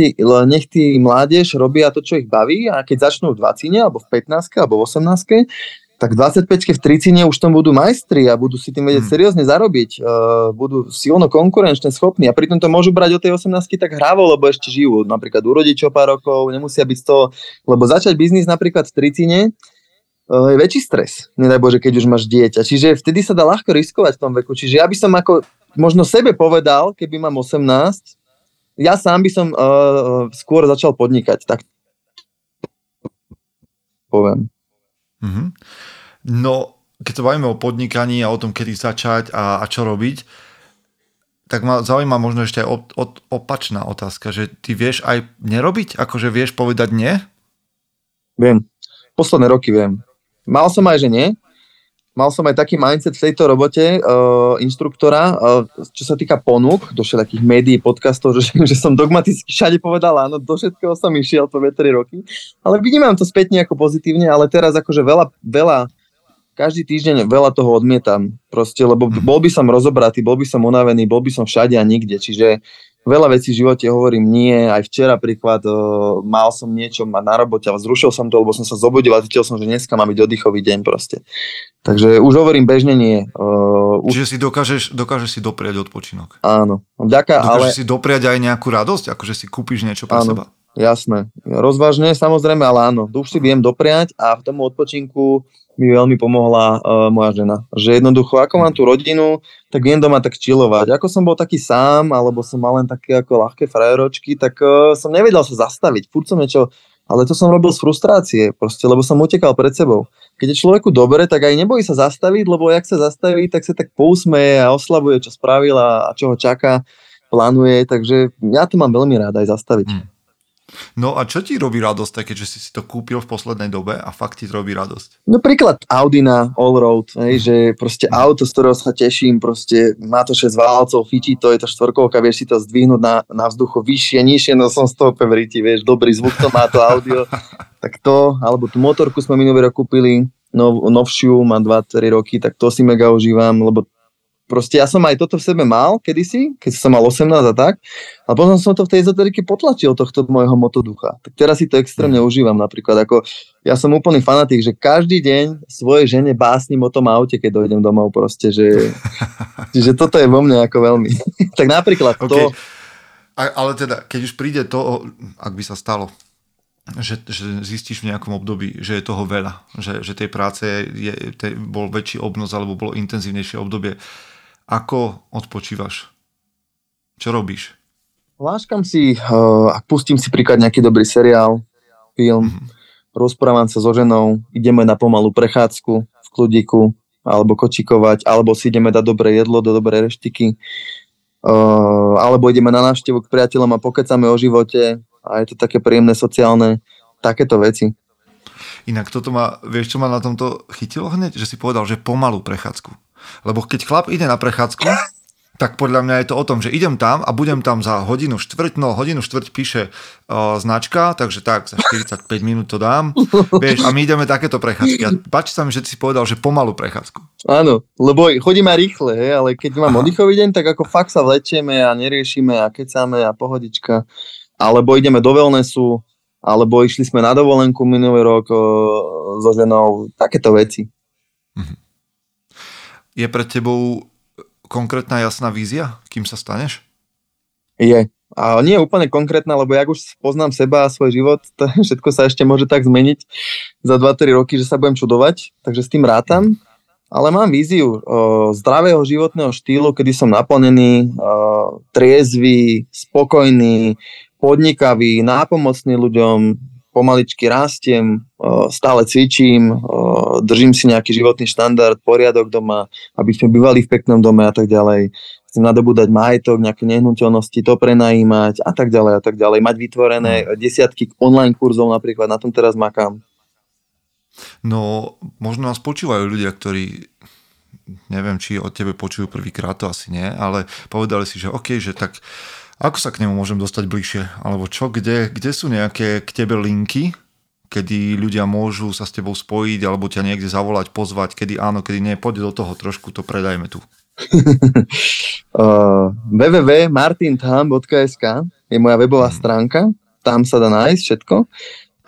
tí mládež robia to, čo ich baví, a keď začnú v 20, alebo v 15, alebo v 18, tak v 25, v 30 už tam budú majstri a budú si tým vedieť seriózne zarobiť, budú silno konkurenčne schopní a pritom to môžu brať od tej 18 tak hravo, lebo ešte žijú, napríklad u rodičov pár rokov, nemusia byť z toho, lebo začať biznis napríklad v 30 je väčší stres, nedaj Bože, keď už máš dieťa. Čiže vtedy sa dá ľahko riskovať v tom veku. Čiže ja by som ako možno sebe povedal, keby mám 18, ja sám by som skôr začal podnikať. Tak poviem. No, keď sa bavíme o podnikaní a o tom, kedy začať a čo robiť, tak ma zaujíma možno ešte aj opačná otázka, že ty vieš aj nerobiť? Akože vieš povedať nie? Viem. Posledné roky viem. Mal som aj, že nie. Mal som aj taký mindset v tejto robote inštruktora, čo sa týka ponúk, do všetkých médií, podcastov, že som dogmaticky všade povedal áno, do všetkého som išiel po 3 roky. Ale vnímam to späť nejako pozitívne, ale teraz akože veľa každý týždeň veľa toho odmietam proste, lebo bol by som rozobratý, bol by som unavený, bol by som všade a nikde, čiže veľa vecí v živote hovorím nie, aj včera príklad, mal som niečo na robote a zrušil som to, lebo som sa zobudil a cítil som, že dneska má byť oddychový deň proste, takže už hovorím bežne nie. Čiže si dokážeš si dopriať odpočinok. Áno. Vďaka, dokážeš ale... si dopriať aj nejakú radosť, akože si kúpiš niečo pre áno, seba. Jasné, rozvážne samozrejme, ale áno, už si viem dopriať a v tomu odpočinku mi veľmi pomohla moja žena. Že jednoducho, ako mám tú rodinu, tak viem doma tak chillovať. Ako som bol taký sám, alebo som mal len také ako ľahké frajeročky, tak som nevedel sa zastaviť, furt som niečo, ale to som robil z frustrácie proste, lebo som utekal pred sebou. Keď je človeku dobre, tak aj nebojí sa zastaviť, lebo jak sa zastaví, tak sa tak pousmeje a oslavuje, čo spravil a čo ho čaká, plánuje, takže ja to mám veľmi rád aj zastaviť. No a čo ti robí radosť, keďže si to kúpil v poslednej dobe a fakt ti to robí radosť? No príklad Audi Allroad, že proste auto, z ktorého sa teším, proste má to 6 válcov, fičí to, je to 4-kolka, vieš si to zdvihnúť na vzduchu vyššie, nižšie, no som z toho pevritý, vieš, dobrý zvuk to má, to audio, tak to, alebo tú motorku sme minulý rok kúpili, novšiu, mám 2-3 roky, tak to si mega užívam, lebo proste ja som aj toto v sebe mal kedysi, keď som mal 18 a tak, a potom som to v tej ezoterike potlačil tohto môjho motoducha. Tak teraz si to extrémne užívam napríklad. Ako, ja som úplný fanatik, že každý deň svojej žene básnim o tom aute, keď dojdem domov proste, že toto je vo mne ako veľmi. Tak napríklad to... Okay. Ale teda, keď už príde to, ak by sa stalo, že zistíš v nejakom období, že je toho veľa, že tej práce bol väčší obnos alebo bolo intenzívnejšie obdobie, ako odpočívaš? Čo robíš? Láškam si a pustím si príklad nejaký dobrý seriál, film, rozprávam sa so ženou, ideme na pomalú prechádzku v kľudíku, alebo kočikovať, alebo si ideme dať dobré jedlo do dobrej reštiky, alebo ideme na návštevu k priateľom a pokecáme o živote a je to také príjemné sociálne, takéto veci. Inak toto ma, vieš čo ma na tomto chytilo hneď? Že si povedal, že pomalú prechádzku. Lebo keď chlap ide na prechádzku, tak podľa mňa je to o tom, že idem tam a budem tam za hodinu štvrť píše značka, takže tak, za 45 minút to dám. Vieš, a my ideme takéto prechádzky. A páči sa mi, že ty si povedal, že pomalú prechádzku. Áno, lebo chodíme rýchle, hej, ale keď mám oddychový deň, tak ako fakt sa vlečieme a neriešime a kecáme a pohodička. Alebo ideme do wellnessu, alebo išli sme na dovolenku minulý rok so ženou, takéto veci. Mhm. Je pred tebou konkrétna jasná vízia, kým sa staneš? Je. A nie je úplne konkrétna, lebo ja už poznám seba a svoj život, všetko sa ešte môže tak zmeniť za 2-3 roky, že sa budem čudovať, takže s tým rátam. Ale mám víziu zdravého životného štýlu, kedy som naplnený, triezvy, spokojný, podnikavý, nápomocný ľuďom, pomaličky rastiem, stále cvičím, držím si nejaký životný štandard, poriadok doma, aby sme bývali v peknom dome a tak ďalej. Chcem nadobúdať majetok, nejaké nehnuteľnosti, to prenajímať a tak ďalej. Mať vytvorené desiatky online kurzov napríklad, na tom teraz makám. No, možno nás počúvajú ľudia, ktorí, neviem, či od tebe počujú prvýkrát, to asi nie, ale povedali si, že OK, že tak ako sa k nemu môžem dostať bližšie? Alebo čo, kde sú nejaké k tebe linky, kedy ľudia môžu sa s tebou spojiť, alebo ťa niekde zavolať, pozvať, kedy áno, kedy nie, poď do toho trošku, to predajme tu. www.martintham.sk je moja webová stránka, tam sa dá nájsť všetko.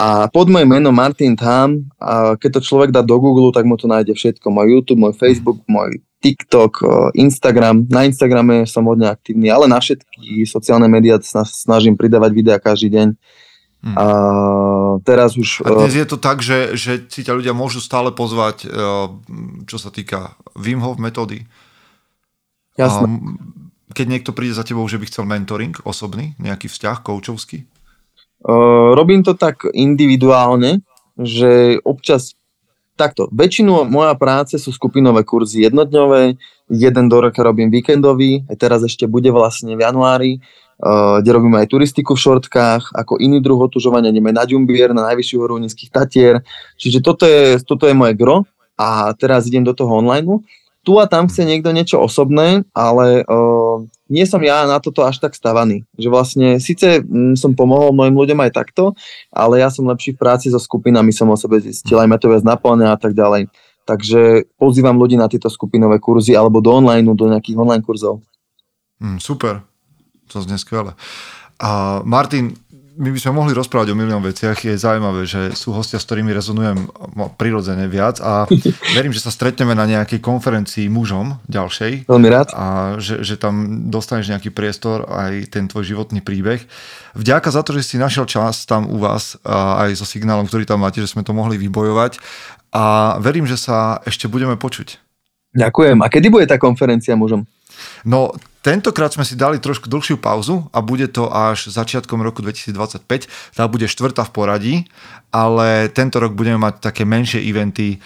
A pod moje meno Martin Tham, a keď to človek dá do Google, tak mu to nájde všetko. Môj YouTube, môj Facebook, môj TikTok, Instagram. Na Instagrame som hodne aktívny, ale na všetky sociálne médiá sa snažím pridávať videá každý deň. A teraz už... A dnes je to tak, že si ťa ľudia môžu stále pozvať, čo sa týka Wim Hof metódy. Jasné. Keď niekto príde za tebou, že by chcel mentoring osobný, nejaký vzťah, koučovský? Robím to tak individuálne, že občas Takto, väčšinu moja práce sú skupinové kurzy jednodňové, jeden do roka robím víkendový, aj teraz ešte bude vlastne v januári, kde robíme aj turistiku v šortkách, ako iný druh otužovania, ideme na Ďumbier, na najvyššiu horu Nízkych Tatier, čiže toto je moje gro a teraz idem do toho online. Tu a tam chce niekto niečo osobné, ale nie som ja na toto až tak stavaný, že vlastne síce som pomohol mojim ľuďom aj takto, ale ja som lepší v práci so skupinami, som o sebe zistil, aj ma to viac naplňa a tak ďalej. Takže pozývam ľudí na tieto skupinové kurzy alebo do online, do nejakých online kurzov. Super, to znie skvelé. A Martin, my by sme mohli rozprávať o milión veciach. Je zaujímavé, že sú hostia, s ktorými rezonujem prirodzene viac a verím, že sa stretneme na nejakej konferencii mužom ďalšej. Veľmi rád. A že tam dostaneš nejaký priestor aj ten tvoj životný príbeh. Vďaka za to, že si našiel čas tam u vás a aj so signálom, ktorý tam máte, že sme to mohli vybojovať a verím, že sa ešte budeme počuť. Ďakujem. A kedy bude tá konferencia mužom? No, tentokrát sme si dali trošku dlhšiu pauzu a bude to až začiatkom roku 2025. Tá bude štvrtá v poradí, ale tento rok budeme mať také menšie eventy.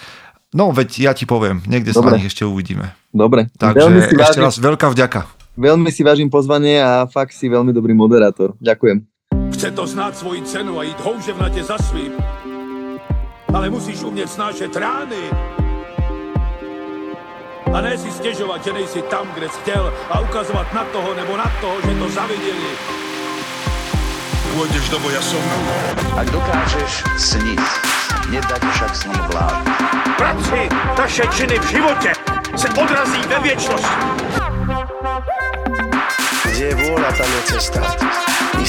No, veď ja ti poviem, niekde sa na nich ešte uvidíme. Dobre. Takže ešte raz veľká vďaka. Veľmi si vážim pozvanie a fakt si veľmi dobrý moderátor. Ďakujem. Chce to znáť svoji cenu a ísť houževnate za svým, ale musíš umieť snášať rány. A ne si stěžovat, že nejsi tam, kde jsi chtěl a ukazovat na toho nebo na toho, že to zaviděli. Půjdeš do boja som. Ak dokážeš snít, nedať však sní vlád. Práci, taše činy v životě se odrazí ve věčnost. Kde je vôľa, tam je cesta. I